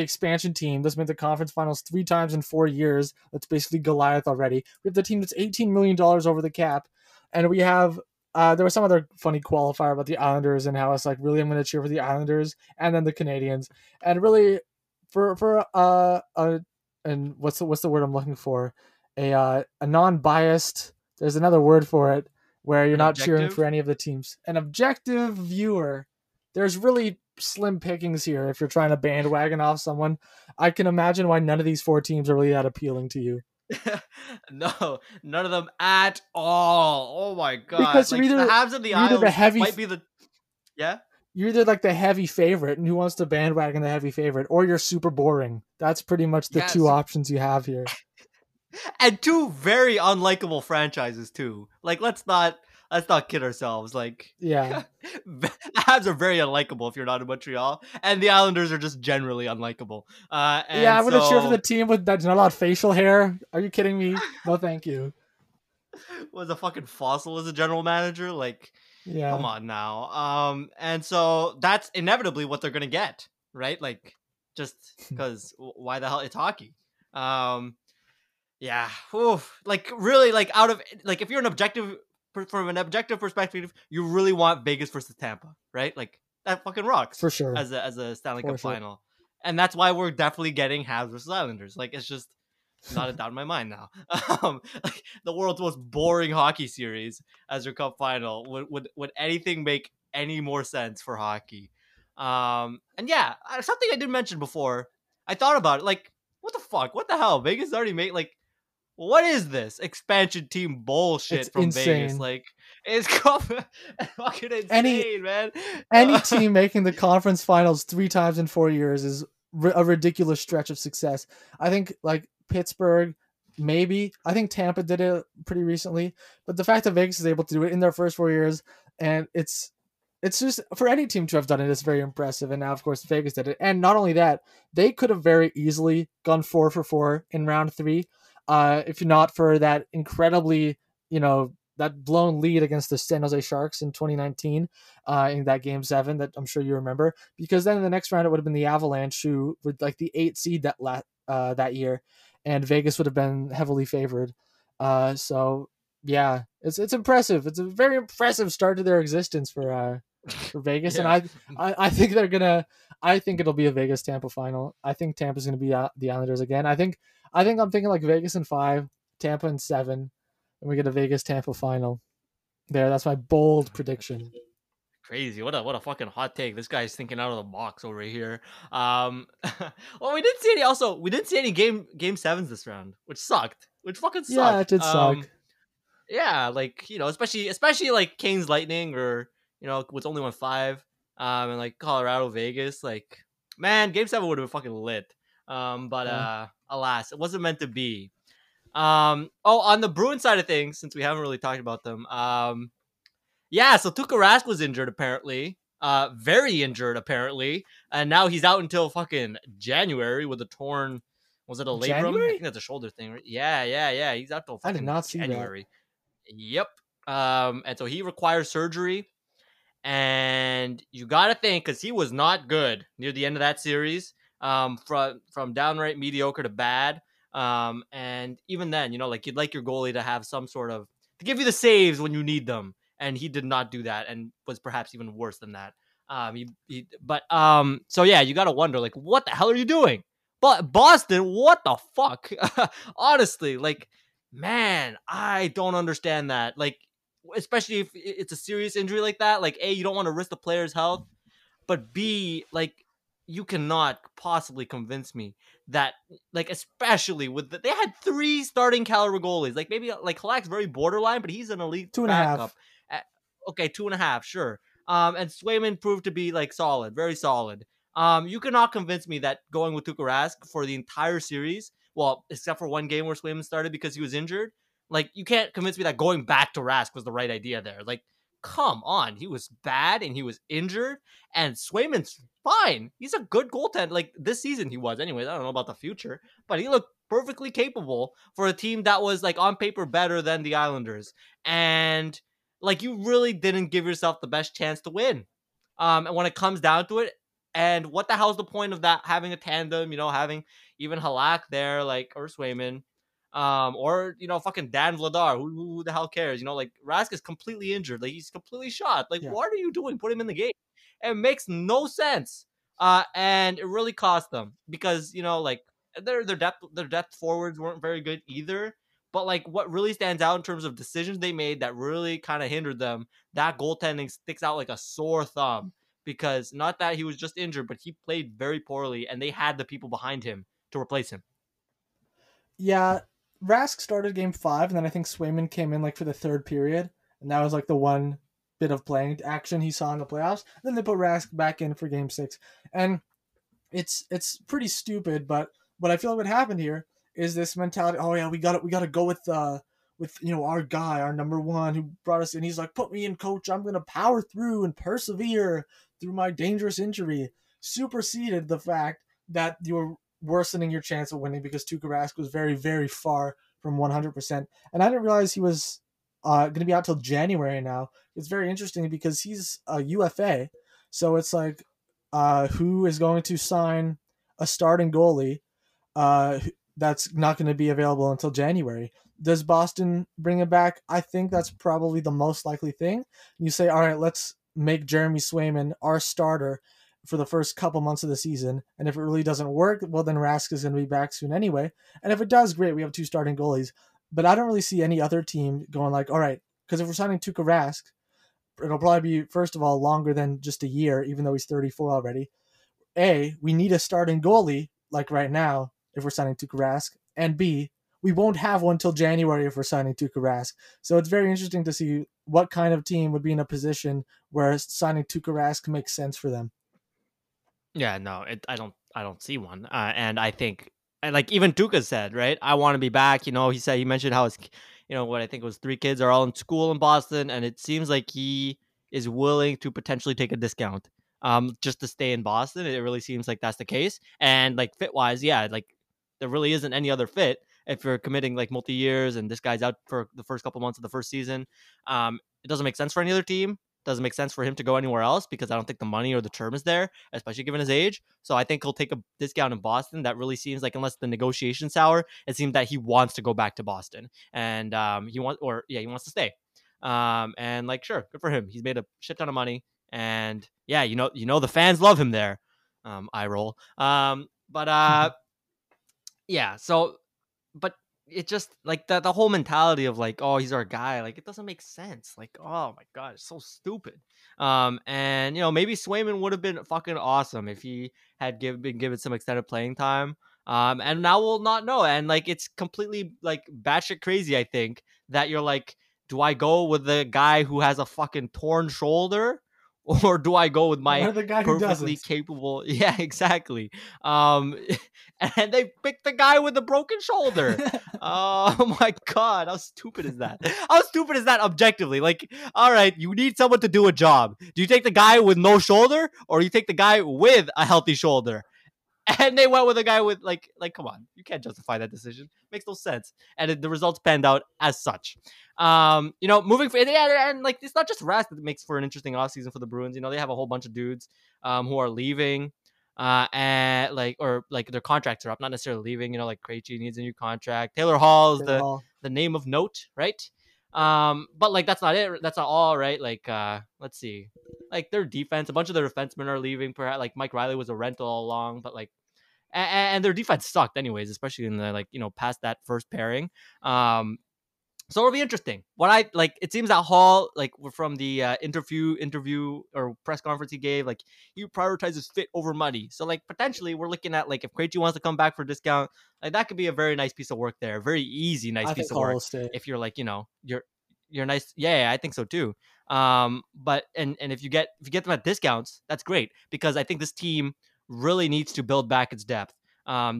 expansion team that's made the conference finals 3 times in 4 years. That's basically Goliath already. We have the team that's $18 million over the cap. And we have, there was some other funny qualifier about the Islanders and how it's like, really, I'm going to cheer for the Islanders and then the Canadiens. And really, for and what's the word I'm looking for? a non-biased, there's another word for it, where you're not cheering for any of the teams. An objective viewer. There's really slim pickings here if you're trying to bandwagon off someone. I can imagine why none of these four teams are really that appealing to you. No, none of them at all. Oh my god! Because like, either the Habs and the Isles might be the You're either like the heavy favorite, and who wants to bandwagon the heavy favorite, or you're super boring. That's pretty much the two options you have here, and two very unlikable franchises too. Like, let's not kid ourselves. Like, the Habs are very unlikable if you're not in Montreal, and the Islanders are just generally unlikable. I would have cheered for the team with that's not a lot of facial hair. Are you kidding me? No, thank you. Was a fucking fossil as a general manager? Like, come on now. And so that's inevitably what they're gonna get, right? Like, just because why the hell? It's hockey. Like, really, like out of like if you're an objective. From an objective perspective, you really want Vegas versus Tampa, right? Like that fucking rocks for sure as a Stanley Cup final, and that's why we're definitely getting Habs versus Islanders. Like it's just not a doubt in my mind now. Like the world's most boring hockey series as your cup final. Would anything make any more sense for hockey? And something I didn't mention before. I thought about it. Like what the fuck? What the hell? Vegas already made like. What is this expansion team bullshit it's from insane. Vegas? Like, it's fucking insane, man. Any team making the conference finals 3 times in 4 years is a ridiculous stretch of success. I think, like, Pittsburgh, maybe. I think Tampa did it pretty recently. But the fact that Vegas is able to do it in their first 4 years, and it's just, for any team to have done it, it's very impressive. And now, of course, Vegas did it. And not only that, they could have very easily gone 4-for-4 in round 3. If not for that incredibly, that blown lead against the San Jose Sharks in 2019 in that Game 7 that I'm sure you remember, because then in the next round it would have been the Avalanche, who were like the 8th seed that year, and Vegas would have been heavily favored. It's impressive. It's a very impressive start to their existence for Vegas, and I think they're gonna. I think it'll be a Vegas Tampa final. I think Tampa's gonna be the Islanders again. I think I'm thinking like Vegas in 5, Tampa in 7, and we get a Vegas-Tampa final. There, that's my bold prediction. Crazy. What a fucking hot take. This guy's thinking out of the box over here. Well, we didn't see any game 7s this round, which sucked. Which fucking sucked. Yeah, it did suck. Yeah, like, especially like Canes Lightning or, with only 1-5, and like Colorado Vegas, like, man, game 7 would have been fucking lit. Alas, it wasn't meant to be. On the Bruins side of things, since we haven't really talked about them, so Tuukka Rask was injured apparently, very injured apparently, and now he's out until fucking January with a torn. Was it a labrum? I think that's a shoulder thing. Right? Yeah. He's out till fucking January. Yep. And so he requires surgery, and you gotta think because he was not good near the end of that series. From downright mediocre to bad. And even then, like you'd like your goalie to have some sort of to give you the saves when you need them. And he did not do that and was perhaps even worse than that. You got to wonder, like, what the hell are you doing? But Boston, what the fuck? Honestly, like, man, I don't understand that. Like, especially if it's a serious injury like that, like A, you don't want to risk the player's health, but B, like, you cannot possibly convince me that, like, especially they had 3 starting caliber goalies. Like, maybe, like, Halak's very borderline, but he's an elite 2.5. Okay, 2.5, sure. And Swayman proved to be, like, solid, very solid. You cannot convince me that going with Tuukka Rask for the entire series, well, except for 1 game where Swayman started because he was injured, like, you can't convince me that going back to Rask was the right idea there. Like, come on. He was bad, and he was injured, and Swayman's fine. He's a good goaltender. Like, this season he was. Anyways, I don't know about the future, but he looked perfectly capable for a team that was, like, on paper better than the Islanders. And, like, you really didn't give yourself the best chance to win. And when it comes down to it, and what the hell's the point of that, having a tandem, having even Halak there, like, or Swayman, or, fucking Dan Vladar, who the hell cares? Rask is completely injured. Like, he's completely shot. Like, what are you doing? Put him in the game. It makes no sense, and it really cost them because their depth forwards weren't very good either. But like what really stands out in terms of decisions they made that really kind of hindered them, that goaltending sticks out like a sore thumb, because not that he was just injured, but he played very poorly and they had the people behind him to replace him. Yeah. Rask started game 5, and then I think Swayman came in like for the third period, and that was like the one bit of playing action he saw in the playoffs. Then they put Rask back in for game 6, and it's pretty stupid. But what I feel what happened here is this mentality. Oh yeah, we got to go with our guy, our number one who brought us in. He's like, put me in, coach. I'm gonna power through and persevere through my dangerous injury. Superseded the fact that you were worsening your chance of winning, because Tuukka Rask was very, very far from 100%. And I didn't realize he was going to be out till January now. It's very interesting because he's a UFA. So it's like, who is going to sign a starting goalie that's not going to be available until January? Does Boston bring him back? I think that's probably the most likely thing. You say, all right, let's make Jeremy Swayman our starter for the first couple months of the season. And if it really doesn't work, well, then Rask is going to be back soon anyway. And if it does, great. We have 2 starting goalies. But I don't really see any other team going like, all right, because if we're signing Tuukka Rask, it'll probably be, first of all, longer than just a year, even though he's 34 already. A, we need a starting goalie like right now if we're signing Tuukka Rask. And B, we won't have one till January if we're signing Tuukka Rask. So it's very interesting to see what kind of team would be in a position where signing Tuukka Rask makes sense for them. Yeah, no, I don't see one. And I think, like even Tuukka said, right? I want to be back. He said, he mentioned how his, what I think was 3 kids are all in school in Boston. And it seems like he is willing to potentially take a discount just to stay in Boston. It really seems like that's the case. And like fit wise, yeah, like there really isn't any other fit if you're committing like multi-years and this guy's out for the first couple months of the first season. It doesn't make sense for any other team. Doesn't make sense for him to go anywhere else because I don't think the money or the term is there, especially given his age. So I think he'll take a discount in Boston. That really seems like, unless the negotiation's sour, it seems that he wants to go back to Boston and he wants to stay. And like, sure, good for him. He's made a shit ton of money, and yeah, the fans love him there. Eye roll. Yeah. So, but it just like the whole mentality of like, oh, he's our guy. Like, it doesn't make sense. Like, oh my God, it's so stupid. And maybe Swayman would have been fucking awesome if he had been given some extended playing time. And now we'll not know. And like, it's completely like batshit crazy, I think, that you're like, do I go with the guy who has a fucking torn shoulder, or do I go with my guy perfectly capable? Yeah, exactly. And they picked the guy with the broken shoulder. Oh my God. How stupid is that objectively? Like, all right, you need someone to do a job. Do you take the guy with no shoulder, or you take the guy with a healthy shoulder? And they went with a guy with like, come on, you can't justify that decision. Makes no sense. And the results panned out as such. Moving forward, and like, it's not just Rask that makes for an interesting offseason for the Bruins. They have a whole bunch of dudes who are leaving, and like, or like their contracts are up, not necessarily leaving. Like Krejci needs a new contract. Taylor Hall is the name of note, right? But like, that's not it. That's not all, right? Like, let's see. Like their defense, a bunch of their defensemen are leaving. Perhaps like Mike Riley was a rental all along, but like, and their defense sucked anyways, especially in the past that first pairing. So it'll be interesting. It seems that Hall, like from the interview or press conference he gave, like he prioritizes fit over money. So like potentially we're looking at like if Krejci wants to come back for a discount, like that could be a very nice piece of work there, very easy nice piece of work. If you're like you're nice, yeah, I think so too. But and if you get them at discounts, that's great, because I think this team really needs to build back its depth.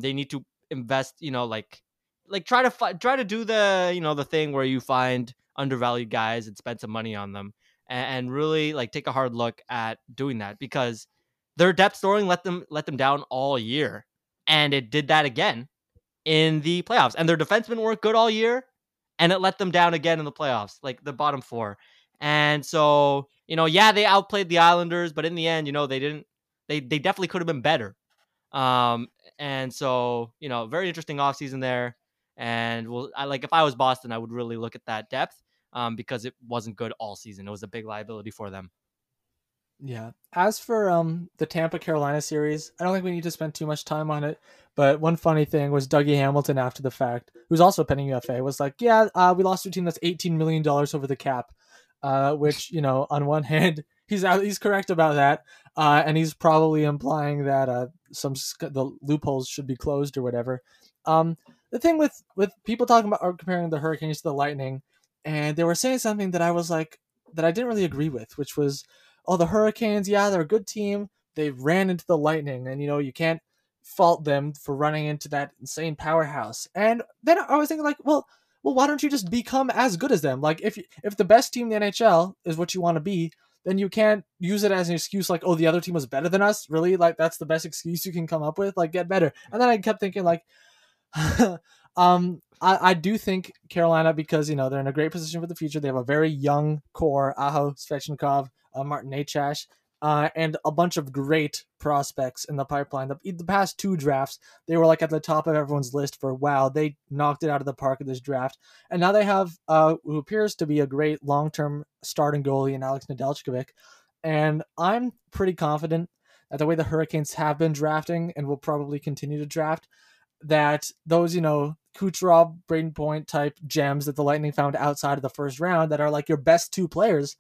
They need to invest, try to do the the thing where you find undervalued guys and spend some money on them, and really like take a hard look at doing that, because their depth scoring let them down all year, and it did that again in the playoffs. And their defensemen weren't good all year, and it let them down again in the playoffs, like the bottom 4. And so, they outplayed the Islanders, but in the end, they didn't, they definitely could have been better. And so, very interesting offseason there. And if I was Boston, I would really look at that depth, because it wasn't good all season. It was a big liability for them. Yeah. As for the Tampa-Carolina series, I don't think we need to spend too much time on it. But one funny thing was Dougie Hamilton after the fact, who's also pending UFA, was like, yeah, we lost to a team that's $18 million over the cap, which, you know, on one hand, he's correct about that. And he's probably implying that the loopholes should be closed or whatever. The thing with people talking about or comparing the Hurricanes to the Lightning, and they were saying something that I was like, that I didn't really agree with, which was, oh, the Hurricanes, yeah, they're a good team. They ran into the Lightning, and, you know, you can't fault them for running into that insane powerhouse. And then I was thinking, like, well, why don't you just become as good as them? Like, if the best team in the NHL is what you want to be, then you can't use it as an excuse like, oh, the other team was better than us. Really? Like, that's the best excuse you can come up with? Like, get better. And then I kept thinking, like, I do think Carolina, because, you know, they're in a great position for the future. They have a very young core, Aho, Svechnikov, Martin Necas, and a bunch of great prospects in the pipeline. The past two drafts, they were like at the top of everyone's list for, wow, they knocked it out of the park in this draft. And now they have who appears to be a great long-term starting goalie in Alex Nedeljkovic. And I'm pretty confident that the way the Hurricanes have been drafting and will probably continue to draft, that those, you know, Kucherov, Braden Point type gems that the Lightning found outside of the first round that are like your best two players,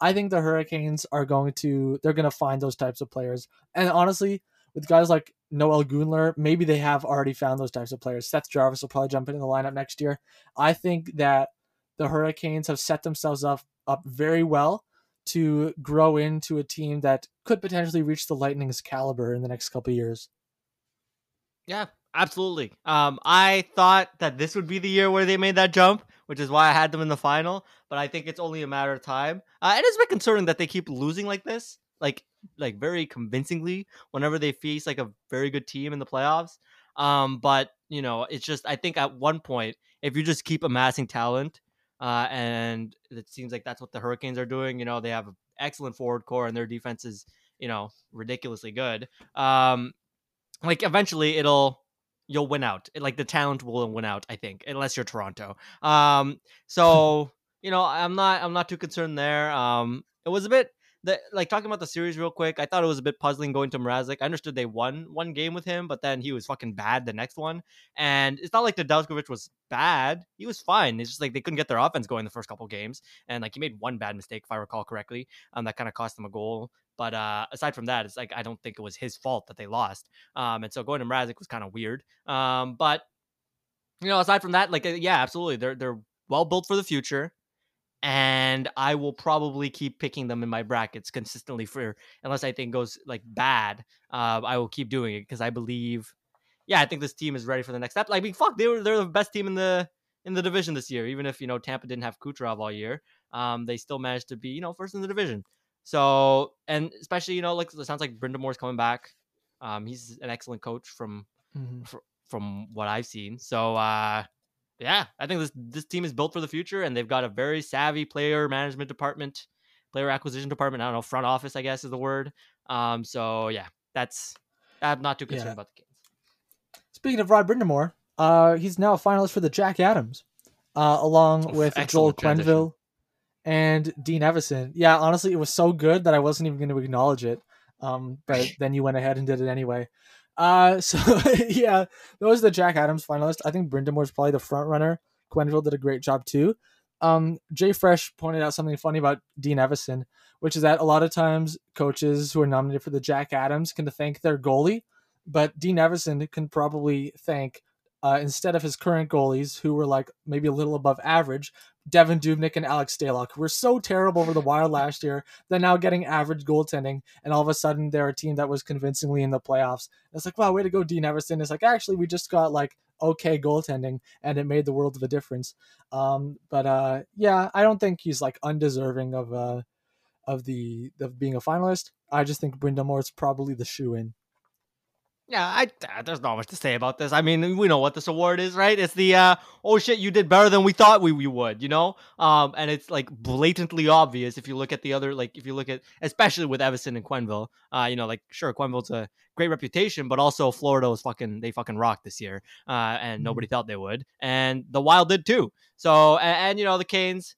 I think the Hurricanes are going to find those types of players. And honestly, with guys like Noel Gunler, maybe they have already found those types of players. Seth Jarvis will probably jump into the lineup next year. I think that the Hurricanes have set themselves up very well to grow into a team that could potentially reach the Lightning's caliber in the next couple of years. Yeah. Absolutely. I thought that this would be the year where they made that jump, which is why I had them in the final. But I think it's only a matter of time. It is a bit concerning that they keep losing like this, like very convincingly whenever they face like a very good team in the playoffs. But you know, it's just, I think at one point, if you just keep amassing talent, and it seems like that's what the Hurricanes are doing. You know, they have an excellent forward core and their defense is, you know, ridiculously good. Like eventually you'll win out. Like the talent will win out, I think, unless you're Toronto. So, you know, I'm not too concerned there. It was a bit like talking about the series real quick. I thought it was a bit puzzling going to Mrazek. I understood they won one game with him, but then he was fucking bad the next one. And it's not like Nedeljkovic was bad. He was fine. It's just like they couldn't get their offense going the first couple games. And like he made one bad mistake, if I recall correctly. That kind of cost them a goal. But aside from that, it's like I don't think it was his fault that they lost. And so going to Mrazek was kind of weird. But, you know, aside from that, like, yeah, absolutely. They're well built for the future. And I will probably keep picking them in my brackets consistently unless I think goes like bad. I will keep doing it because I believe. Yeah, I think this team is ready for the next step. Like, I mean, fuck, they're the best team in the division this year. Even if, you know, Tampa didn't have Kucherov all year, they still managed to be, you know, first in the division. So, and especially, you know, like it sounds like Brind'Amour Moore's coming back. He's an excellent coach from what I've seen. So, yeah, I think this team is built for the future, and they've got a very savvy player management department, player acquisition department. I don't know, front office, I guess, is the word. So yeah, I'm not too concerned about the Kings. Speaking of Rod Brind'Amour, he's now a finalist for the Jack Adams, along with Joel Quenneville and Dean Evason. Yeah, honestly, it was so good that I wasn't even going to acknowledge it. But then you went ahead and did it anyway. So yeah, those are the Jack Adams finalists. I think Brind'Amour is probably the front runner. Quenneville did a great job too. Jay Fresh pointed out something funny about Dean Evason, which is that a lot of times coaches who are nominated for the Jack Adams can thank their goalie, but Dean Evason can probably thank, instead of his current goalies, who were like maybe a little above average, Devin Dubnyk and Alex Stalock, who were so terrible over the wire last year. They're now getting average goaltending, and all of a sudden they're a team that was convincingly in the playoffs. And it's like, wow, way to go, Dean Evason. It's like, actually, we just got like okay goaltending, and it made the world of a difference. But yeah, I don't think he's like undeserving of being a finalist. I just think Brind'Amour is probably the shoe-in. Yeah, there's not much to say about this. I mean, we know what this award is, right? It's the, oh shit, you did better than we thought we would, you know? And it's like blatantly obvious if you look at the other, like if you look at, especially with Evason and Quenneville, you know, like sure, Quenneville's a great reputation, but also Florida was they fucking rocked this year. And nobody thought they would. And the Wild did too. So, and you know, the Canes,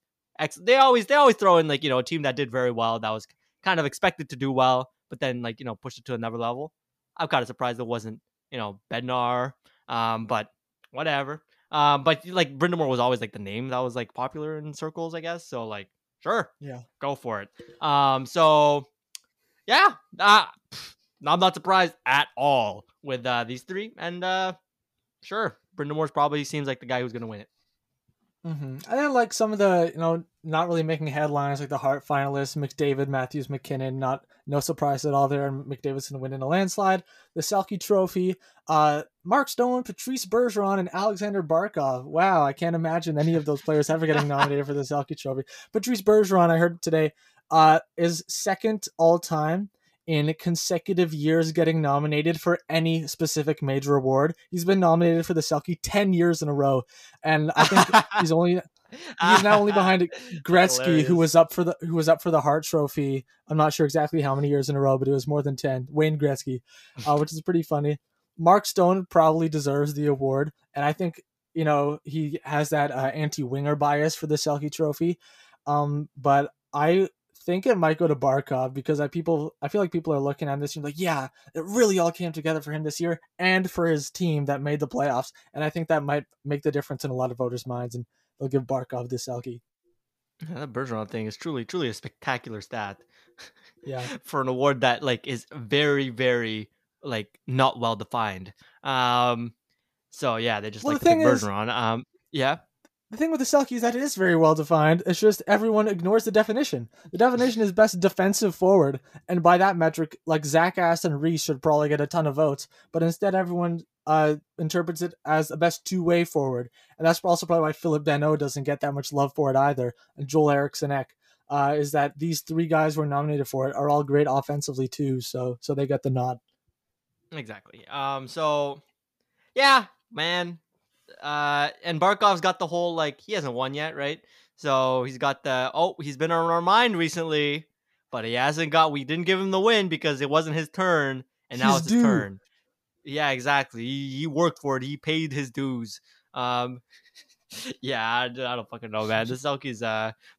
they always throw in like, you know, a team that did very well. That was kind of expected to do well, but then like, you know, pushed it to another level. I'm kind of surprised it wasn't, you know, Bednar, but whatever. But like Brindamore was always like the name that was like popular in circles, I guess. So like, sure. Yeah. Go for it. So yeah, I'm not surprised at all with these three. And sure, Brindamore's probably seems like the guy who's going to win it. Mm-hmm. I didn't like some of the, you know, not really making headlines, like the Hart finalists, McDavid, Matthews, McKinnon, no surprise at all there. And McDavid's going to win in a landslide. The Selke Trophy, Mark Stone, Patrice Bergeron, and Alexander Barkov. Wow, I can't imagine any of those players ever getting nominated for the Selke Trophy. Patrice Bergeron, I heard today, is second all time in consecutive years getting nominated for any specific major award. He's been nominated for the Selke 10 years in a row, and I think he's now only behind Gretzky, who was up for the Hart Trophy. I'm not sure exactly how many years in a row, but it was more than 10. Wayne Gretzky, which is pretty funny. Mark Stone probably deserves the award, and I think, you know, he has that anti-winger bias for the Selke Trophy, but I think it might go to Barkov because I feel like people are looking at this and like, yeah, it really all came together for him this year and for his team that made the playoffs, and I think that might make the difference in a lot of voters' minds, and they'll give Barkov the Selke. Yeah, that Bergeron thing is truly a spectacular stat. Yeah, for an award that like is very, very like not well defined. So yeah, they just like the Bergeron. Yeah. The thing with the Selke is that it is very well defined. It's just everyone ignores the definition. The definition is best defensive forward, and by that metric, like Zach Aston Reese should probably get a ton of votes. But instead, everyone interprets it as the best two-way forward, and that's also probably why Philippe Danault doesn't get that much love for it either. And Joel Eriksson Ek is that these three guys who are nominated for it are all great offensively too, so they get the nod. Exactly. So, yeah, man. And Barkov's got the whole like he hasn't won yet, right? So he's got the he's been on our mind recently, but he hasn't got. We didn't give him the win because it wasn't his turn, and now it's his turn. Yeah, exactly. He worked for it. He paid his dues. Yeah, I don't fucking know, man. This Selke's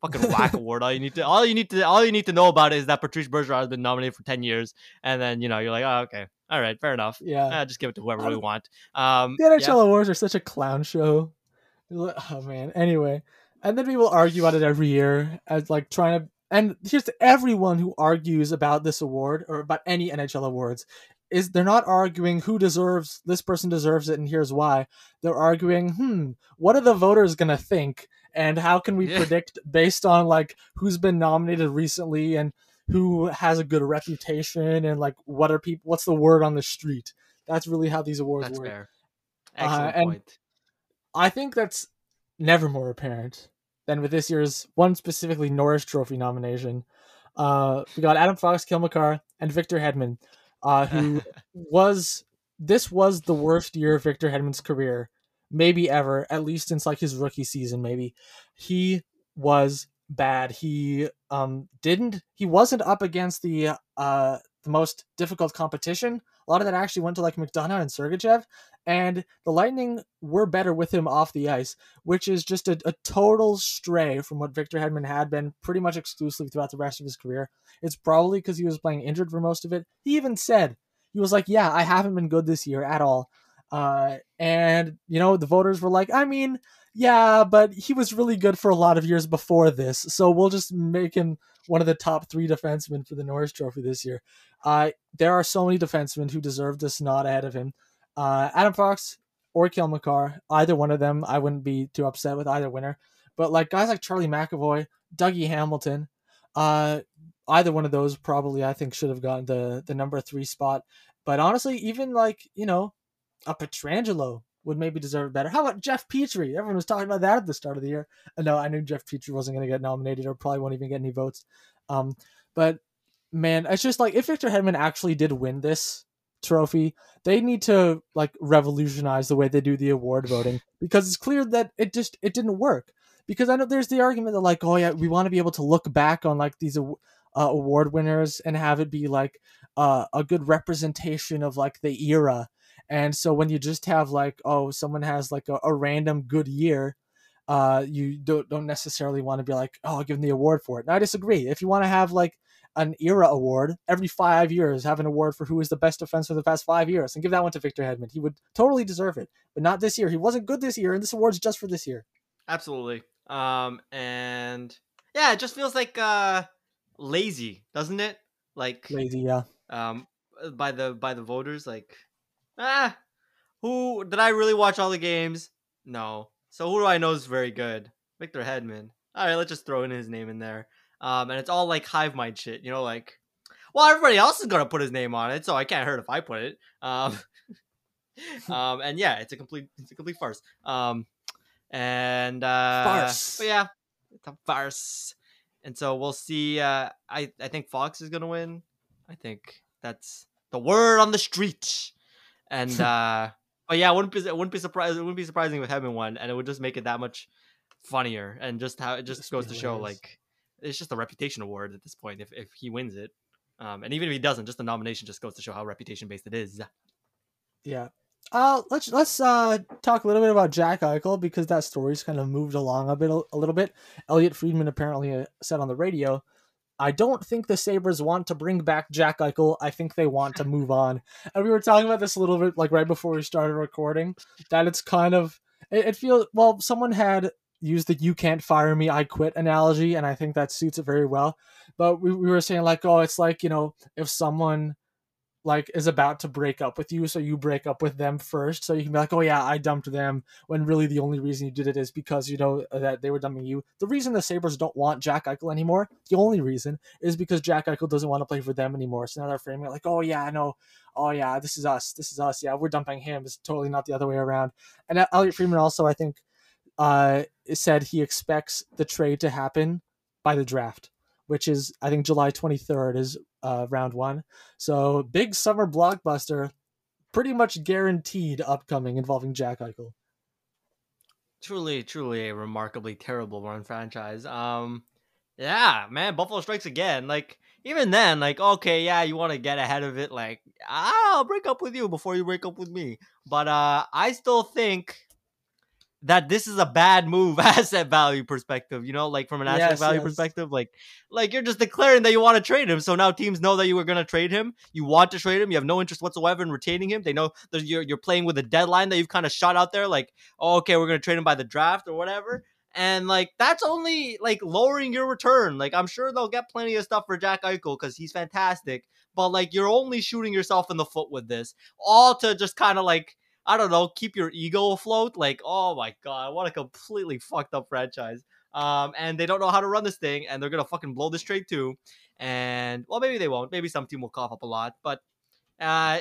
fucking whack award. All you need to know about it is that Patrice Bergeron has been nominated for 10 years, and then you know you're like, oh, okay. All right, fair enough. Yeah, just give it to whoever we want. The NHL awards are such a clown show. Oh man. Anyway, and then we will argue about it every year as like trying to. And here's to everyone who argues about this award or about any NHL awards: is they're not arguing who deserves this person deserves it and here's why. They're arguing, what are the voters gonna think, and how can we predict based on like who's been nominated recently and who has a good reputation and like what are people? What's the word on the street? That's really how these awards work. Fair. Excellent point. I think that's never more apparent than with this year's one specifically Norris Trophy nomination. We got Adam Fox, Cale Makar, and Victor Hedman, this was the worst year of Victor Hedman's career, maybe ever, at least since like his rookie season. Maybe he was bad. He wasn't up against the most difficult competition. A lot of that actually went to like McDonough and Sergachev, and the Lightning were better with him off the ice, which is just a total stray from what Victor Hedman had been pretty much exclusively throughout the rest of his career. It's probably because he was playing injured for most of it. He even said, he was like, yeah, I haven't been good this year at all. And, you know, the voters were like, I mean, yeah, but he was really good for a lot of years before this, so we'll just make him one of the top three defensemen for the Norris Trophy this year. There are so many defensemen who deserve this nod ahead of him. Adam Fox or Cale Makar, either one of them, I wouldn't be too upset with either winner. But like guys like Charlie McAvoy, Dougie Hamilton, either one of those probably I think should have gotten the number three spot. But honestly, even like, you know, a Pietrangelo would maybe deserve it better. How about Jeff Petry? Everyone was talking about that at the start of the year. No, I knew Jeff Petry wasn't going to get nominated or probably won't even get any votes. But man, it's just like if Victor Hedman actually did win this trophy, they need to like revolutionize the way they do the award voting because it's clear that it didn't work. Because I know there's the argument that like, oh yeah, we want to be able to look back on like these award winners and have it be like a good representation of like the era. And so when you just have like, oh, someone has like a random good year, you don't necessarily want to be like, oh, I'll give them the award for it. Now, I disagree. If you want to have like an era award every 5 years, have an award for who is the best defenseman of the past 5 years, and give that one to Victor Hedman. He would totally deserve it, but not this year. He wasn't good this year, and this award's just for this year. Absolutely. And yeah, it just feels like lazy, doesn't it? Like lazy, yeah. By the voters, like who did I really watch all the games? No. So who do I know is very good? Victor Hedman. All right, let's just throw in his name in there. And it's all like hive mind shit, you know, like, well, everybody else is going to put his name on it, so I can't hurt if I put it. And yeah, it's a complete farce. Farce. But yeah, it's a farce. And so we'll see. I think Fox is going to win. I think that's the word on the street. And, but yeah, it wouldn't be surprising if Hedman won, and it would just make it that much funnier. And just how it just goes to show, like, it's just a reputation award at this point if he wins it. And even if he doesn't, just the nomination just goes to show how reputation-based it is. Yeah. Let's talk a little bit about Jack Eichel, because that story's kind of moved along a little bit. Elliot Friedman apparently said on the radio, I don't think the Sabres want to bring back Jack Eichel. I think they want to move on. And we were talking about this a little bit, like right before we started recording, that it's kind of, it feels, well, someone had used the "you can't fire me, I quit" analogy, and I think that suits it very well. But we were saying, like, oh, it's like, you know, if someone like is about to break up with you, so you break up with them first, so you can be like, oh yeah, I dumped them, when really the only reason you did it is because you know that they were dumping you. The reason the Sabres don't want Jack Eichel anymore, the only reason, is because Jack Eichel doesn't want to play for them anymore. So now they're framing it like, oh yeah, I know, oh yeah, this is us, yeah, we're dumping him. It's totally not the other way around. And Elliot Friedman also, I think, said he expects the trade to happen by the draft, which is, I think, July 23rd is round one. So big summer blockbuster, pretty much guaranteed upcoming, involving Jack Eichel. Truly, truly a remarkably terrible run franchise. Yeah, man, Buffalo strikes again. Like, even then, like, okay, yeah, you want to get ahead of it. Like, I'll break up with you before you break up with me. But I still think that this is a bad move, asset value perspective, you know, like from an asset value perspective, like you're just declaring that you want to trade him. So now teams know that you were going to trade him. You want to trade him. You have no interest whatsoever in retaining him. They know that you're playing with a deadline that you've kind of shot out there. Like, oh, okay, we're going to trade him by the draft or whatever. And like, that's only like lowering your return. Like, I'm sure they'll get plenty of stuff for Jack Eichel because he's fantastic, but like, you're only shooting yourself in the foot with this, all to just kind of like, I don't know, keep your ego afloat. Like, oh my God, what a completely fucked up franchise. And they don't know how to run this thing, and they're going to fucking blow this trade too. And, well, maybe they won't. Maybe some team will cough up a lot. But,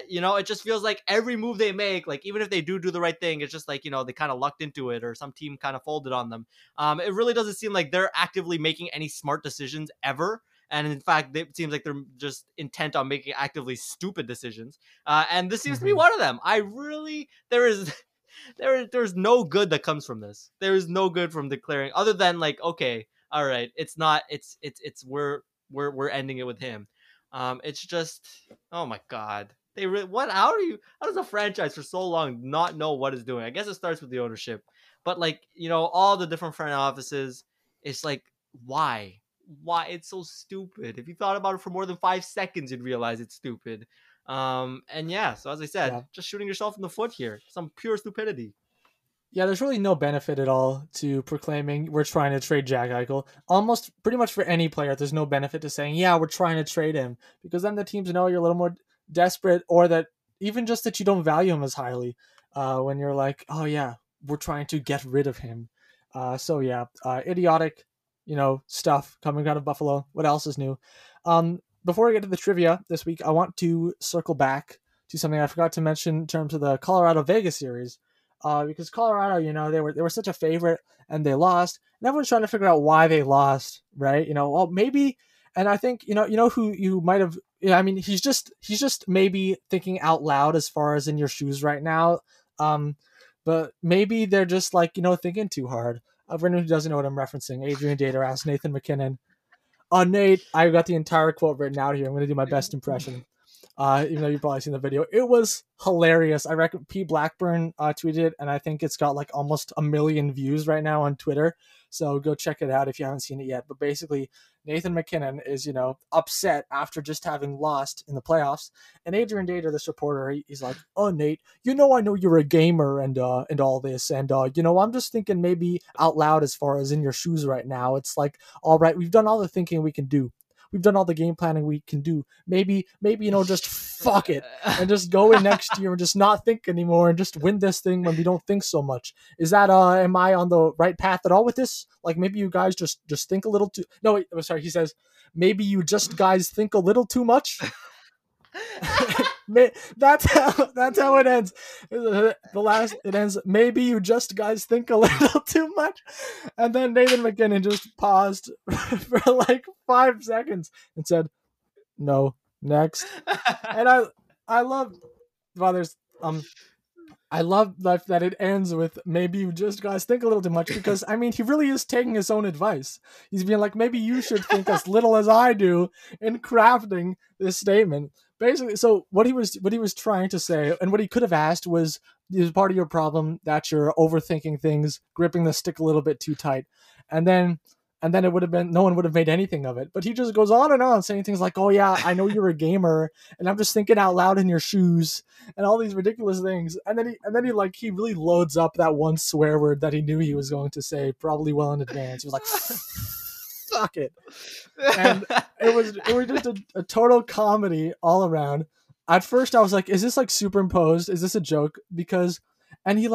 you know, it just feels like every move they make, like, even if they do the right thing, it's just like, you know, they kind of lucked into it, or some team kind of folded on them. It really doesn't seem like they're actively making any smart decisions ever. And in fact, it seems like they're just intent on making actively stupid decisions. And this seems to be one of them. I really, there's no good that comes from this. There is no good from declaring, other than like, okay, all right, we're ending it with him. It's just, oh my God. How does a franchise for so long not know what it's doing? I guess it starts with the ownership, but like, you know, all the different front offices, it's like, why? It's so stupid. If you thought about it for more than 5 seconds, you'd realize it's stupid. And yeah, so as I said, just shooting yourself in the foot here. Some pure stupidity. Yeah, there's really no benefit at all to proclaiming we're trying to trade Jack Eichel. Almost pretty much for any player, there's no benefit to saying, yeah, we're trying to trade him, because then the teams know you're a little more desperate, or that even just that you don't value him as highly when you're like, oh yeah, we're trying to get rid of him. So yeah, idiotic, you know, stuff coming out of Buffalo. What else is new? Before I get to the trivia this week, I want to circle back to something I forgot to mention in terms of the Colorado-Vegas series, because Colorado, you know, they were such a favorite, and they lost, and everyone's trying to figure out why they lost, right? You know, well, maybe, and I think, you know who you might have, you know, I mean, he's just maybe thinking out loud as far as in your shoes right now, but maybe they're just like, you know, thinking too hard. For anyone who doesn't know what I'm referencing, Adrian Dater asked Nathan MacKinnon. Nate, I've got the entire quote written out here. I'm going to do my best impression. even though you've probably seen the video. It was hilarious. I reckon P. Blackburn tweeted it, and I think it's got like almost 1 million views right now on Twitter. So go check it out if you haven't seen it yet. But basically, Nathan MacKinnon is, you know, upset after just having lost in the playoffs. And Adrian Dater, the supporter, he's like, "Oh, Nate, you know, I know you're a gamer and all this. And, you know, I'm just thinking maybe out loud as far as in your shoes right now. It's like, all right, we've done all the thinking we can do. We've done all the game planning we can do. Maybe, you know, just fuck it and just go in next year and just not think anymore and just win this thing when we don't think so much. Is that, am I on the right path at all with this? Like, maybe you guys just think a little too..." No, I'm sorry. He says, "Maybe you just guys think a little too much." That's how it ends. It ends, "Maybe you just guys think a little too much." And then Nathan MacKinnon just paused for like 5 seconds and said, "No, next." And I love, well, there's I love that it ends with "Maybe you just guys think a little too much," because, I mean, he really is taking his own advice. He's being like, maybe you should think as little as I do in crafting this statement. Basically, so what he was trying to say, and what he could have asked was, "Is part of your problem that you're overthinking things, gripping the stick a little bit too tight?" And then it would have been, no one would have made anything of it. But he just goes on and on saying things like, "Oh yeah, I know you're a gamer, and I'm just thinking out loud in your shoes," and all these ridiculous things. And then he really loads up that one swear word that he knew he was going to say probably well in advance. He was like, "Fuck it," and it was just a total comedy all around. At first, I was like, "Is this like superimposed? Is this a joke?" Because, and he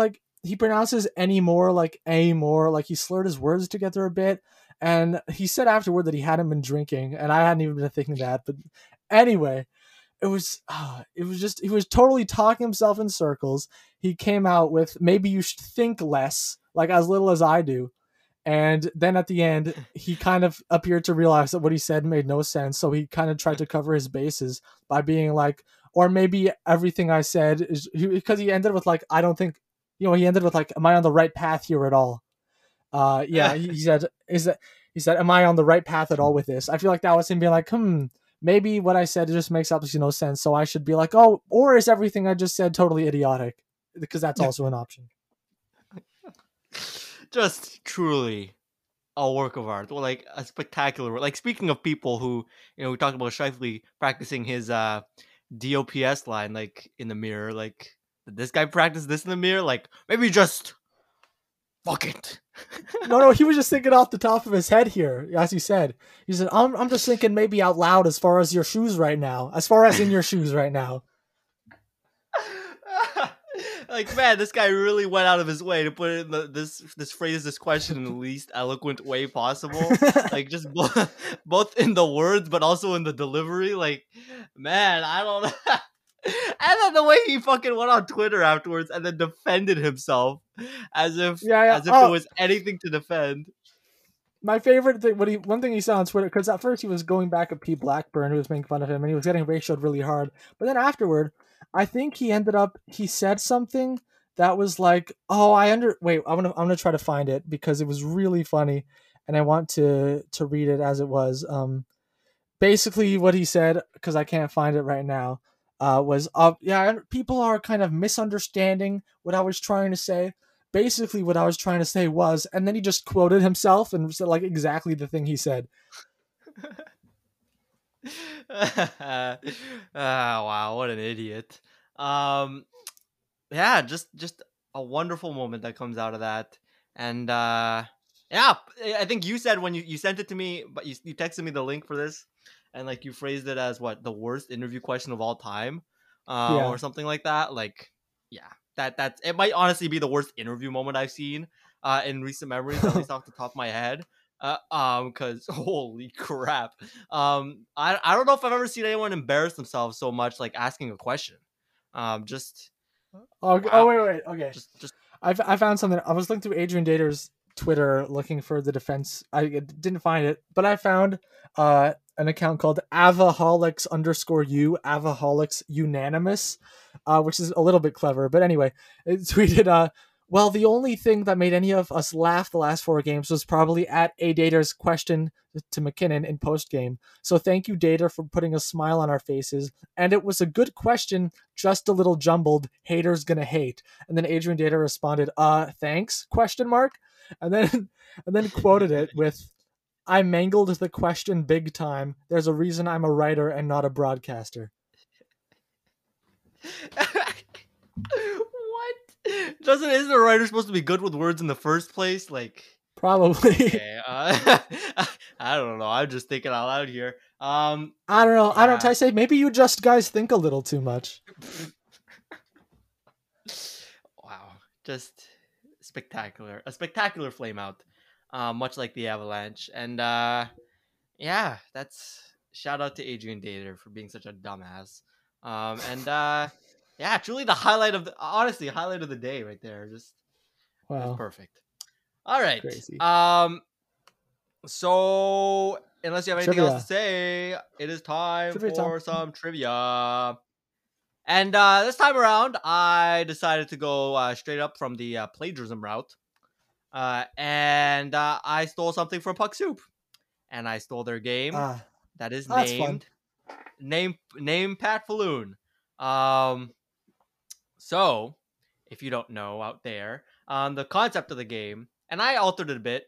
pronounces "anymore" like "a more," like he slurred his words together a bit. And he said afterward that he hadn't been drinking, and I hadn't even been thinking that. But anyway, it was just, he was totally talking himself in circles. He came out with, "Maybe you should think less, like as little as I do." And then at the end, he kind of appeared to realize that what he said made no sense. So he kind of tried to cover his bases by being like, "Or maybe everything I said is," because he ended with like, "I don't think," you know, he ended with like, "Am I on the right path here at all?" Yeah, he said, "Am I on the right path at all with this?" I feel like that was him being like, maybe what I said just makes absolutely no sense, so I should be like, "Oh, or is everything I just said totally idiotic?" Because that's also an option. Just truly a work of art, or like a spectacular work. Like, speaking of people who, you know, we talked about Scheifele practicing his DOPS line, like in the mirror. Like, did this guy practice this in the mirror? Like, "Maybe just fuck it." No, he was just thinking off the top of his head here, as he said. He said, I'm just thinking maybe out loud as far as your shoes right now. As far as in your shoes right now." Like, man, this guy really went out of his way to put in this phrase, this question, in the least eloquent way possible. Like, just both in the words, but also in the delivery. Like, man, I don't know. And then the way he fucking went on Twitter afterwards and then defended himself as if there was anything to defend. My favorite thing, one thing he saw on Twitter, because at first he was going back at P. Blackburn, who was making fun of him, and he was getting ratioed really hard. But then afterward, I think he said something that was like, I'm gonna try to find it because it was really funny, and I want to read it as it was. Basically what he said, because I can't find it right now. People are kind of misunderstanding what I was trying to say. Basically what I was trying to say was, and then he just quoted himself and said like exactly the thing he said. Wow, what an idiot. Yeah, just a wonderful moment that comes out of that. And yeah, I think you said when you sent it to me, but you texted me the link for this. And like you phrased it as what, the worst interview question of all time, or something like that. Like, yeah, that's it. Might honestly be the worst interview moment I've seen in recent memories, at least off the top of my head. Because holy crap, I don't know if I've ever seen anyone embarrass themselves so much, like asking a question. Okay. Just I found something. I was looking through Adrian Dater's Twitter looking for the defense. I didn't find it, but I found an account called Avaholics_U, Avaholics Unanimous, which is a little bit clever. But anyway, it tweeted, Well, the only thing that made any of us laugh the last four games was probably at A Dater's question to MacKinnon in postgame. So thank you, Dater, for putting a smile on our faces. And it was a good question, just a little jumbled. Haters gonna hate. And then Adrian Dater responded, thanks? Question mark. And then quoted it with, I mangled the question big time. There's a reason I'm a writer and not a broadcaster. What? Isn't a writer supposed to be good with words in the first place? Like, probably. Okay, I don't know. I'm just thinking out loud here. I don't know. Yeah. I don't. I say maybe you just guys think a little too much. Wow, just spectacular. A spectacular flame out. Much like the Avalanche. And yeah, that's shout out to Adrian Dater for being such a dumbass. Yeah, truly the highlight of highlight of the day right there. Just wow. Perfect. All right. Crazy. So unless you have anything else to say, it is time for some trivia. And this time around, I decided to go straight up from the plagiarism route. And I stole something from Puck Soup, and I stole their game that is named Pat Falloon. So if you don't know out there, the concept of the game, and I altered it a bit,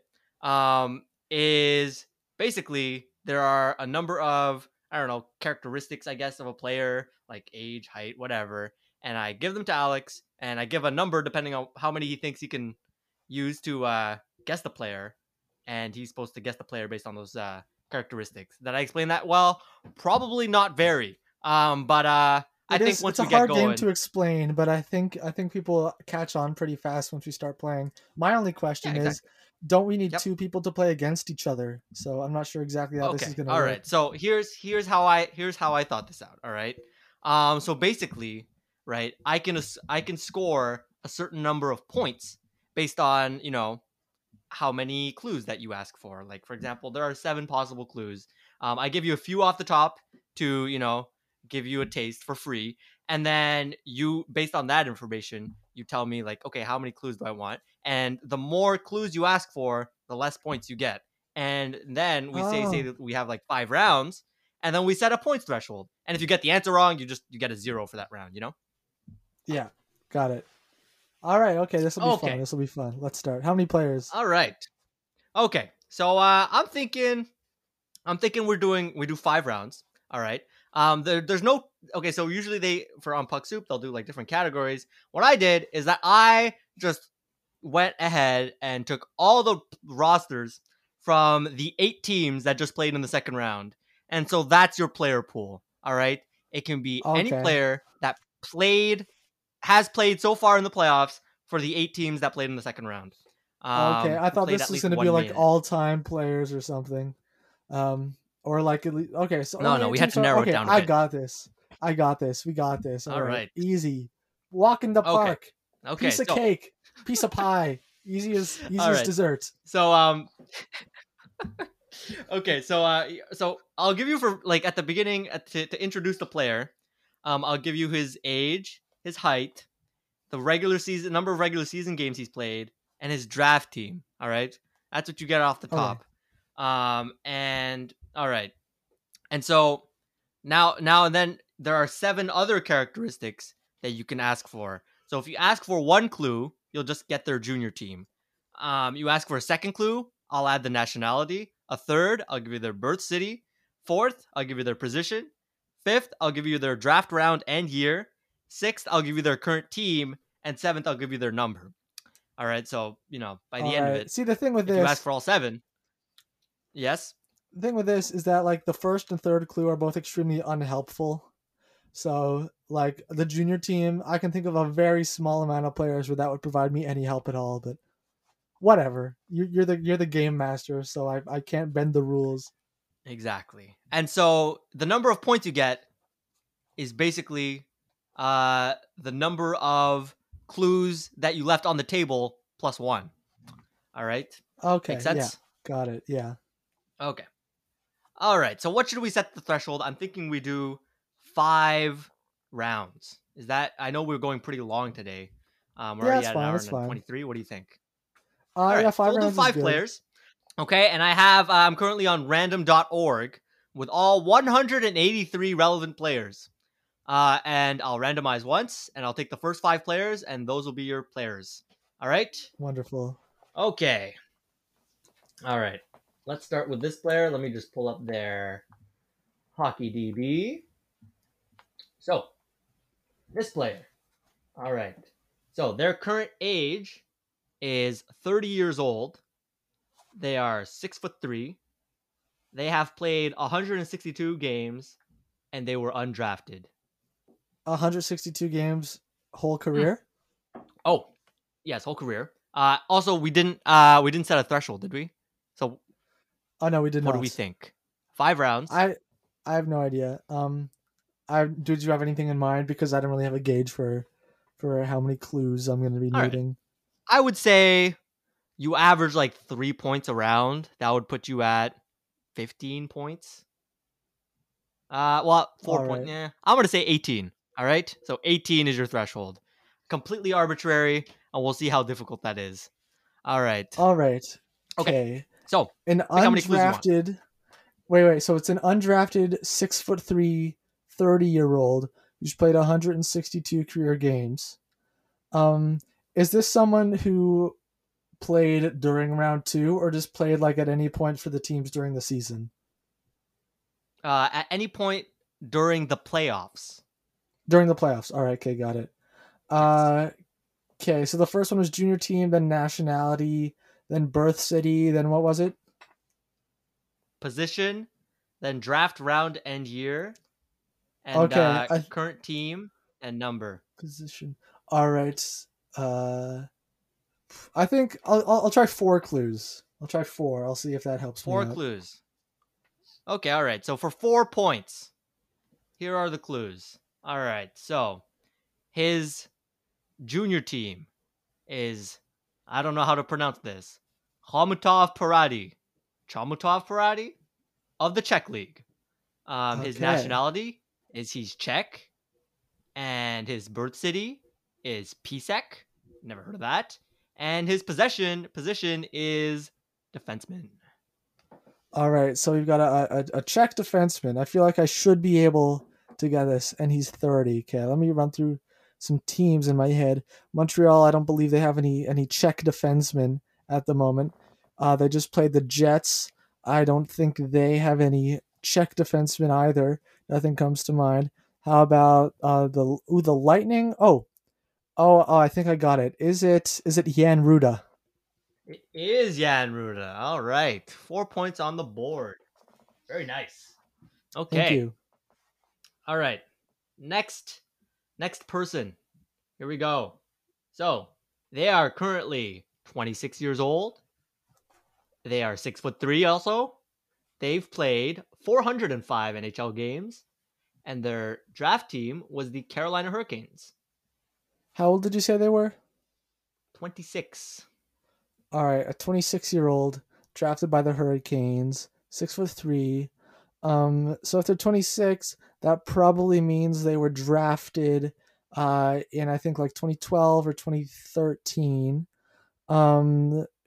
is basically there are a number of characteristics, I guess, of a player, like age, height, whatever, and I give them to Alex, and I give a number depending on how many he thinks he can used to guess the player, and he's supposed to guess the player based on those characteristics. Did I explain that well? Probably not very. But I think once we get going, it's a hard game to explain. But I think people catch on pretty fast once we start playing. My only question is, don't we need two people to play against each other? So I'm not sure exactly how this is going to work. All right. So here's how I thought this out. All right. So basically, right, I can score a certain number of points based on, how many clues that you ask for. Like, for example, there are 7 possible clues. I give you a few off the top to, give you a taste for free. And then you, based on that information, you tell me, like, okay, how many clues do I want? And the more clues you ask for, the less points you get. And then we say that we have like 5 rounds, and then we set a points threshold. And if you get the answer wrong, you get a 0 for that round, Yeah, got it. All right. Okay. This will be fun. This will be fun. Let's start. How many players? All right. Okay. So I'm thinking we do 5 rounds. All right. There's no. Okay. So usually on Puck Soup they'll do like different categories. What I did is that I just went ahead and took all the rosters from the 8 teams that just played in the second round, and so that's your player pool. All right. It can be any player that has played so far in the playoffs for the 8 teams that played in the second round. Okay, I thought this was going to be like all-time players or something, or like at least, okay. So no, we had to narrow it down. I got this. We got this. All right, easy. Walk in the park. Okay, piece of cake, piece of pie. Easy as dessert. So okay, so I'll give you for like at the beginning to introduce the player. I'll give you his age, his height, the number of regular season games he's played, and his draft team. All right. That's what you get off the top. Right. All right. And so now and then there are 7 other characteristics that you can ask for. So if you ask for one clue, you'll just get their junior team. You ask for a second clue, I'll add the nationality. A third, I'll give you their birth city. Fourth, I'll give you their position. Fifth, I'll give you their draft round and year. 6th, I'll give you their current team, and 7th, I'll give you their number. All right, so by the end of it, see the thing with this, you ask for all 7. Yes. The thing with this is that like the first and third clue are both extremely unhelpful. So like the junior team, I can think of a very small amount of players where that would provide me any help at all. But whatever, you're the game master, so I can't bend the rules. Exactly, and so the number of points you get is basically the number of clues that you left on the table plus 1. All right. Okay. Makes sense? Yeah. Got it. Yeah. Okay. All right. So what should we set the threshold? I'm thinking we do 5 rounds. I know we're going pretty long today. We're already at an hour and 23. What do you think? All right, yeah, five players. Okay, and I have I'm currently on random.org with all 183 relevant players. And I'll randomize once, and I'll take the first five players, and those will be your players. All right? Wonderful. Okay. All right. Let's start with this player. Let me just pull up their HockeyDB. So, this player. All right. So, their current age is 30 years old. They are 6'3". They have played 162 games, and they were undrafted. 162 games, whole career? Oh, yes, whole career. Also, we didn't set a threshold, did we? So, oh no, we did not. What do we think? 5 rounds. I have no idea. Did you have anything in mind? Because I don't really have a gauge for how many clues I'm going to be needing. Right. I would say you average like 3 points a round. That would put you at 15 points. Well, 4 points. Right. Yeah, I'm going to say 18. All right. So 18 is your threshold. Completely arbitrary. And we'll see how difficult that is. All right. All right. Okay. So an undrafted. Wait. So it's an undrafted 6'3", 30-year-old who's played 162 career games. Is this someone who played during round 2 or just played like at any point for the teams during the season? At any point during the playoffs. During the playoffs. All right. Okay. Got it. Okay. So the first one was junior team, then nationality, then birth city, then what was it? Position, then draft round and year, and okay, current team and number. Position. All right. I think I'll try 4 clues. I'll try 4. I'll see if that helps me out. 4 clues. Okay. All right. So for 4 points, here are the clues. All right, so his junior team is, I don't know how to pronounce this, Chomutov Parady of the Czech League. His nationality is he's Czech, and his birth city is Písek. Never heard of that. And his position is defenseman. All right, so we've got a Czech defenseman. I feel like I should be able to get this, and he's 30. Okay, let me run through some teams in my head. Montreal, I don't believe they have any Czech defensemen at the moment. They just played the Jets. I don't think they have any Czech defensemen either. Nothing comes to mind. How about the Lightning? Oh, I think I got it. Is it Jan Ruda? It is Jan Ruda. All right. 4 points on the board. Very nice. Okay. Thank you. All right, next person. Here we go. So they are currently 26 years old. They are 6'3". Also, they've played 405 NHL games, and their draft team was the Carolina Hurricanes. How old did you say they were? 26. All right, a 26-year-old drafted by the Hurricanes, 6'3". So if they're 26, that probably means they were drafted in, I think, like 2012 or 2013. In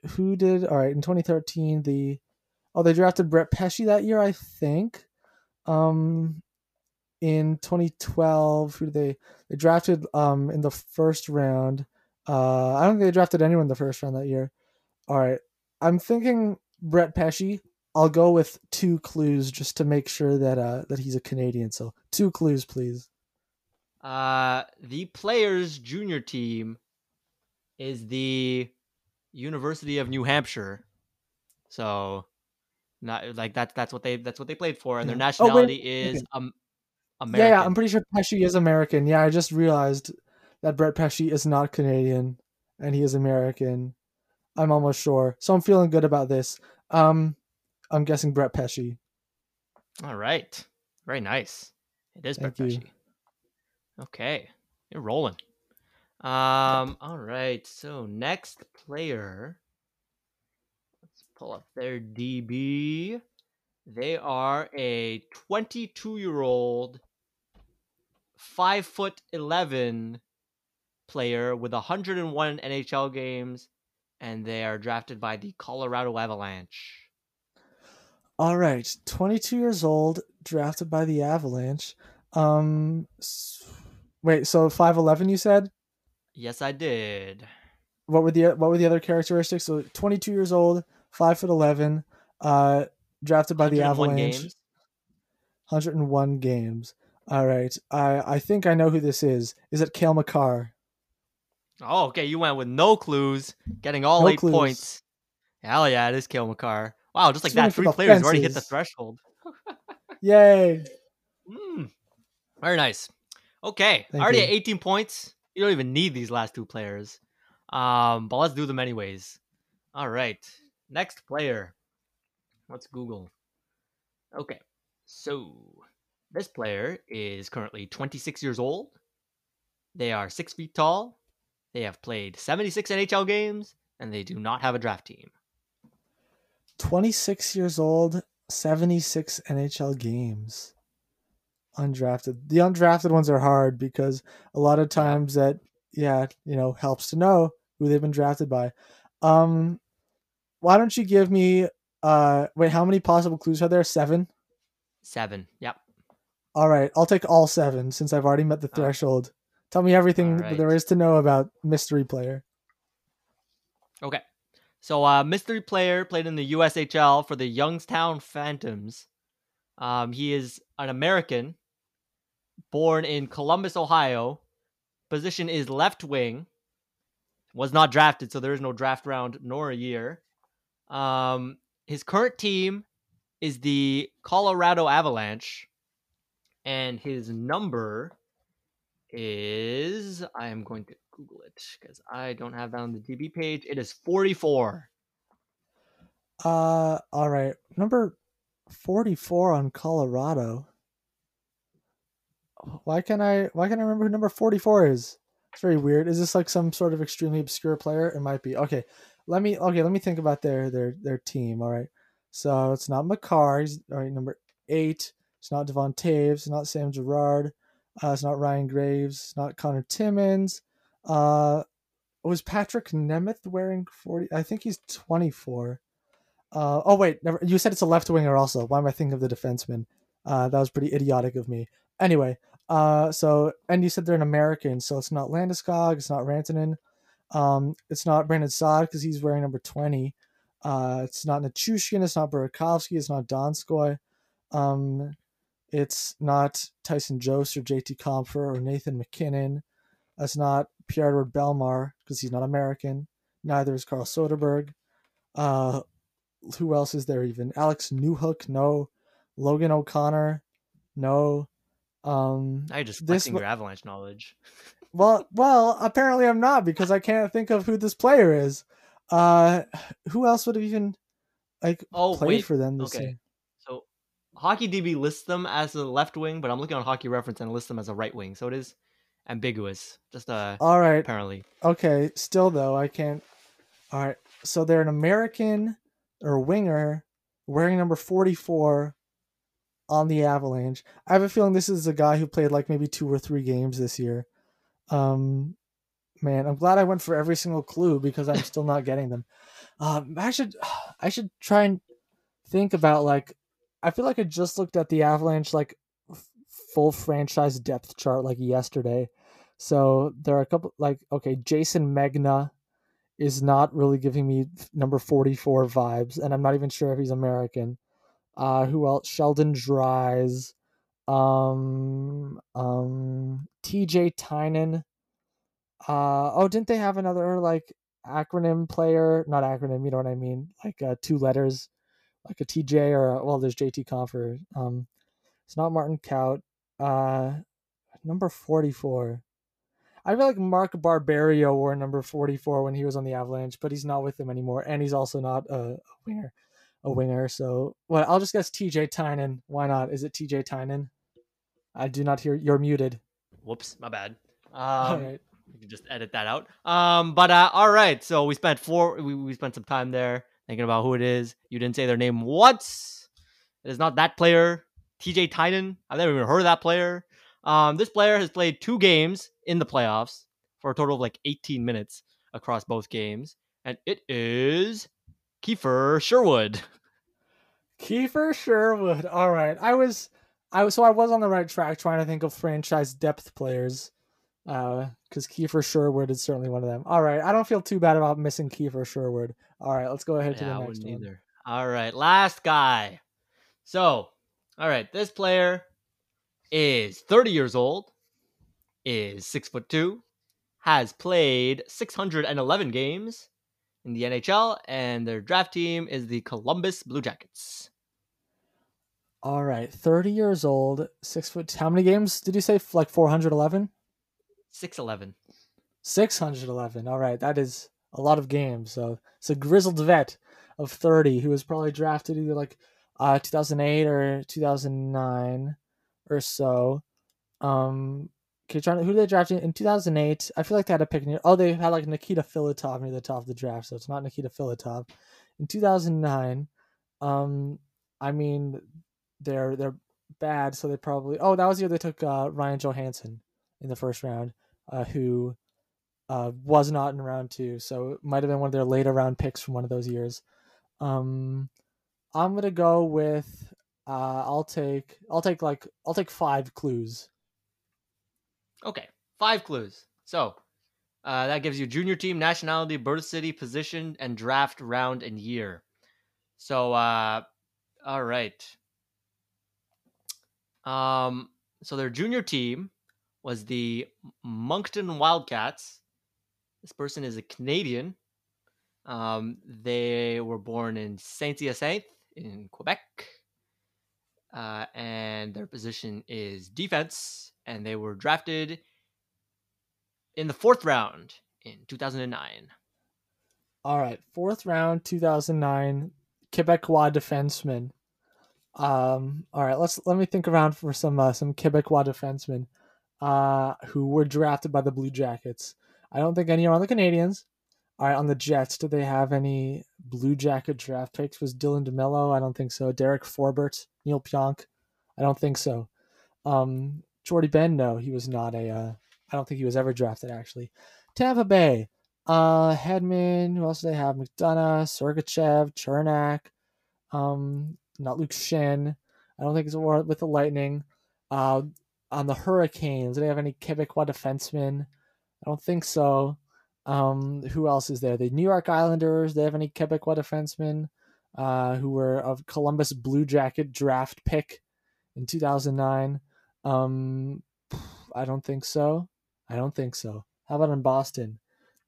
2013, they drafted Brett Pesci that year, I think. In 2012, who did they drafted in the first round. I don't think they drafted anyone in the first round that year. All right. I'm thinking Brett Pesci. I'll go with 2 clues just to make sure that he's a Canadian. So 2 clues, please. The player's junior team is the University of New Hampshire. So, not like that's what they played for, and their nationality is American. Yeah, I'm pretty sure Pesci is American. Yeah, I just realized that Brett Pesci is not Canadian, and he is American. I'm almost sure. So I'm feeling good about this. I'm guessing Brett Pesci. All right. Very nice. It is Brett Pesci. Okay. You're rolling. All right. So next player. Let's pull up their DB. They are a 22-year-old, 5'11", player with 101 NHL games, and they are drafted by the Colorado Avalanche. All right, 22 years old, drafted by the Avalanche. Wait, so 5'11", you said? Yes, I did. What were the other characteristics? So 22 years old, 5'11", drafted by the Avalanche. 101 games. All right. I think I know who this is. Is it Cale Makar? Oh, okay. You went with no clues, getting all 8 points. Hell yeah, it is Cale Makar. Wow, just like that, 3 players already hit the threshold. Yay. Very nice. Okay. Already at 18 points. You don't even need these last 2 players. But let's do them anyways. All right. Next player. Let's Google. Okay. So this player is currently 26 years old. They are 6 feet tall. They have played 76 NHL games, and they do not have a draft team. 26 years old, 76 NHL games. Undrafted. The undrafted ones are hard because a lot of times that, helps to know who they've been drafted by. Why don't you give me, wait, how many possible clues are there? 7? 7. Yep. All right. I'll take all 7 since I've already met the threshold. Tell me everything that there is to know about mystery player. Okay. So mystery player played in the USHL for the Youngstown Phantoms. He is an American born in Columbus, Ohio. Position is left wing. Was not drafted, so there is no draft round nor a year. His current team is the Colorado Avalanche, and his number is, I am going to Google it because I don't have that on the DB page. It is 44. All right, number 44 on Colorado. Why can't I remember who number 44 is? It's very weird. Is this like some sort of extremely obscure player? It might be. Okay, let me think about their team. All right. So it's not Makar. He's number 8. It's not Devon Taves. It's not Sam Girard. It's not Ryan Graves. It's not Connor Timmins. Was Patrick Nemeth wearing 40? I think he's 24. You said it's a left winger also. Why am I thinking of the defenseman? That was pretty idiotic of me. Anyway, and you said they're an American, so it's not Landeskog. It's not Rantanen. It's not Brandon Saad because he's wearing number 20. It's not Nichushkin, it's not Burakovsky, it's not Donskoy, it's not Tyson Jost or JT Compher or Nathan MacKinnon, it's not Pierre-Edouard Bellemare because he's not American, neither is Carl Soderberg, who else is there even? Alex Newhook, no, Logan O'Connor, no. Now you're just flexing your Avalanche knowledge. well, apparently I'm not because I can't think of who this player is. Who else would have even played for them this year? So HockeyDB lists them as a left wing, but I'm looking on Hockey Reference and lists them as a right wing. So it is ambiguous. Just all right. Apparently. Okay. Still though, I can't. All right. So they're an American or winger wearing number 44 on the Avalanche. I have a feeling this is a guy who played like maybe 2 or 3 games this year. Man, I'm glad I went for every single clue because I'm still not getting them. I should try and think about I feel like I just looked at the Avalanche full franchise depth chart yesterday. So there are a couple Jason Megna is not really giving me number 44 vibes, and I'm not even sure if he's American. Who else? Sheldon Dries, TJ Tynan. Didn't they have another acronym player? Not acronym, you know what I mean? 2 letters, a TJ or there's JT Compher. It's not Martin Kaut. Number 44. I feel like Mark Barberio wore number 44 when he was on the Avalanche, but he's not with them anymore, and he's also not a winger. So I'll just guess TJ Tynan. Why not? Is it TJ Tynan? I do not hear. You're muted. Whoops, my bad. All right. You can just edit that out. All right. So we spent we spent some time there thinking about who it is. You didn't say their name once. It is not that player, TJ Tynan. I've never even heard of that player. This player has played 2 games in the playoffs for a total of like 18 minutes across both games. And it is Kiefer Sherwood. Kiefer Sherwood. All right. I was on the right track trying to think of franchise depth players. Because Kiefer Sherwood is certainly one of them. All right. I don't feel too bad about missing Kiefer Sherwood. All right. Let's go ahead to the next one. Either. All right. Last guy. So, all right. This player is 30 years old, is 6'2", has played 611 games in the NHL, and their draft team is the Columbus Blue Jackets. All right. 30 years old, 6'2". How many games did you say? Like 411? 611. 611. All right. That is a lot of games. So it's a grizzled vet of 30 who was probably drafted either like 2008 or 2009 or so. Who did they draft in 2008? I feel like they had a pick near. Oh, they had like Nikita Filatov near the top of the draft. So it's not Nikita Filatov. In 2009, I mean, they're bad. So they probably. Oh, that was the year they took Ryan Johansson in the first round, who was not in round two. So it might have been one of their later round picks from one of those years. I'm going to go with, I'll take 5 clues. Okay. 5 clues. So, that gives you junior team, nationality, birth city, position, and draft round and year. So, all right. So their junior team was the Moncton Wildcats. This person is a Canadian. They were born in Saint-Hyacinthe in Quebec. And their position is defense. And they were drafted in the 4th round in 2009. All right. 4th round, 2009, Quebecois defenseman. All right. Let me think around for some Quebecois defensemen. Who were drafted by the Blue Jackets. I don't think any are on the Canadiens. All right, on the Jets, do they have any Blue Jacket draft picks? Was Dylan DeMello? I don't think so. Derek Forbert, Neil Pionk? I don't think so. Jordy Ben, no, he was not a... I don't think he was ever drafted, actually. Tampa Bay, Hedman, who else do they have? McDonough, Sergachev, Chernak, not Luke Shen. I don't think it's with the Lightning. On the Hurricanes, do they have any Quebecois defensemen? I don't think so. Who else is there? The New York Islanders, do they have any Quebecois defensemen who were of Columbus Blue Jacket draft pick in 2009? I don't think so. How about in Boston?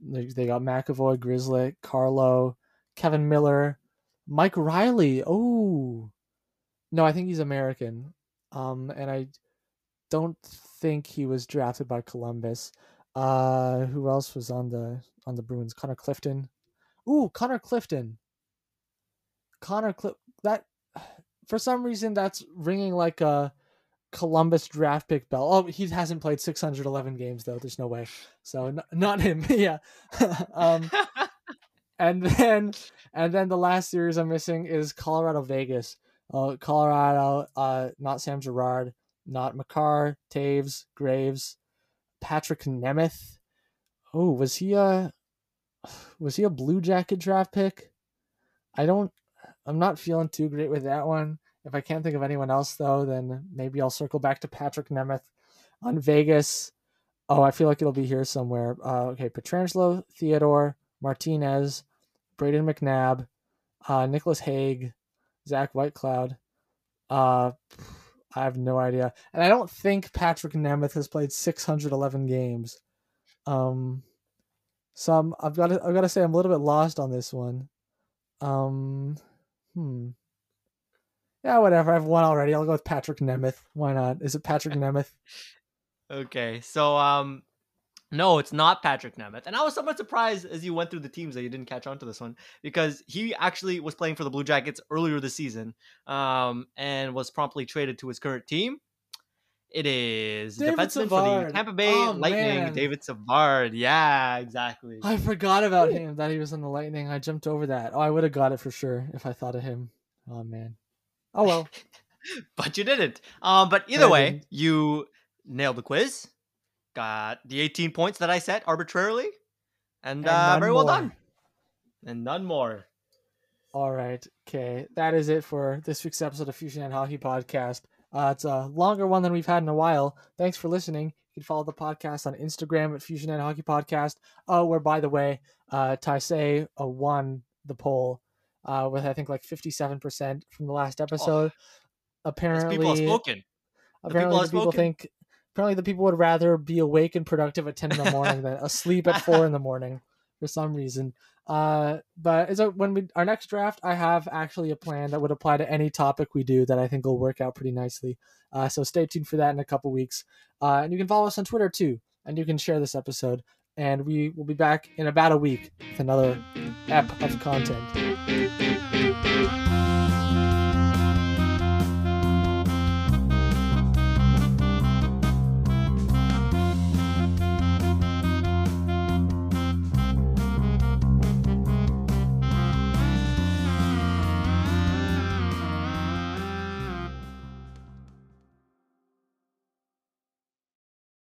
They got McAvoy, Grizzlick, Carlo, Kevin Miller, Mike Riley. Oh, no, I think he's American. And I don't think he was drafted by Columbus. Who else was on the Bruins? Connor Clifton. Ooh, Connor Clifton. That for some reason that's ringing like a Columbus draft pick bell. Oh, he hasn't played 611 games though. There's no way. So not him. Yeah. and then the last series I'm missing is Colorado Vegas. Colorado. Not Sam Girard. Not Makar, Taves, Graves, Patrick Nemeth. Oh, was he a Blue Jacket draft pick? I'm not feeling too great with that one. If I can't think of anyone else though, then maybe I'll circle back to Patrick Nemeth on Vegas. Oh, I feel like it'll be here somewhere. Okay, Pietrangelo, Theodore, Martinez, Braden McNabb, Nicholas Haig, Zach Whitecloud, I have no idea. And I don't think Patrick Nemeth has played 611 games. I've got to say I'm a little bit lost on this one. Yeah, whatever. I've won already. I'll go with Patrick Nemeth. Why not? Is it Patrick Nemeth? Okay. So, no, it's not Patrick Nemeth. And I was somewhat surprised as you went through the teams that you didn't catch on to this one, because he actually was playing for the Blue Jackets earlier this season and was promptly traded to his current team. It is defenseman for the Tampa Bay Lightning, man. David Savard. Yeah, exactly. I forgot about him, that he was on the Lightning. I jumped over that. Oh, I would have got it for sure if I thought of him. Oh, man. Oh, well. But you didn't. But either way, you nailed the quiz. got the 18 points that I set arbitrarily, and very well done. And none more. All right. Okay. That is it for this week's episode of Fusion and Hockey Podcast. It's a longer one than we've had in a while. Thanks for listening. You can follow the podcast on Instagram at Fusion and Hockey Podcast. Oh, where, by the way, Taisei won the poll with, I think, like 57% from the last episode. Oh, apparently, people have spoken. Apparently the people would rather be awake and productive at 10 in the morning than asleep at 4 in the morning for some reason. But is when we our next draft, I have actually a plan that would apply to any topic we do that I think will work out pretty nicely. So stay tuned for that in a couple weeks. And you can follow us on Twitter too, and you can share this episode. And we will be back in about a week with another ep of content.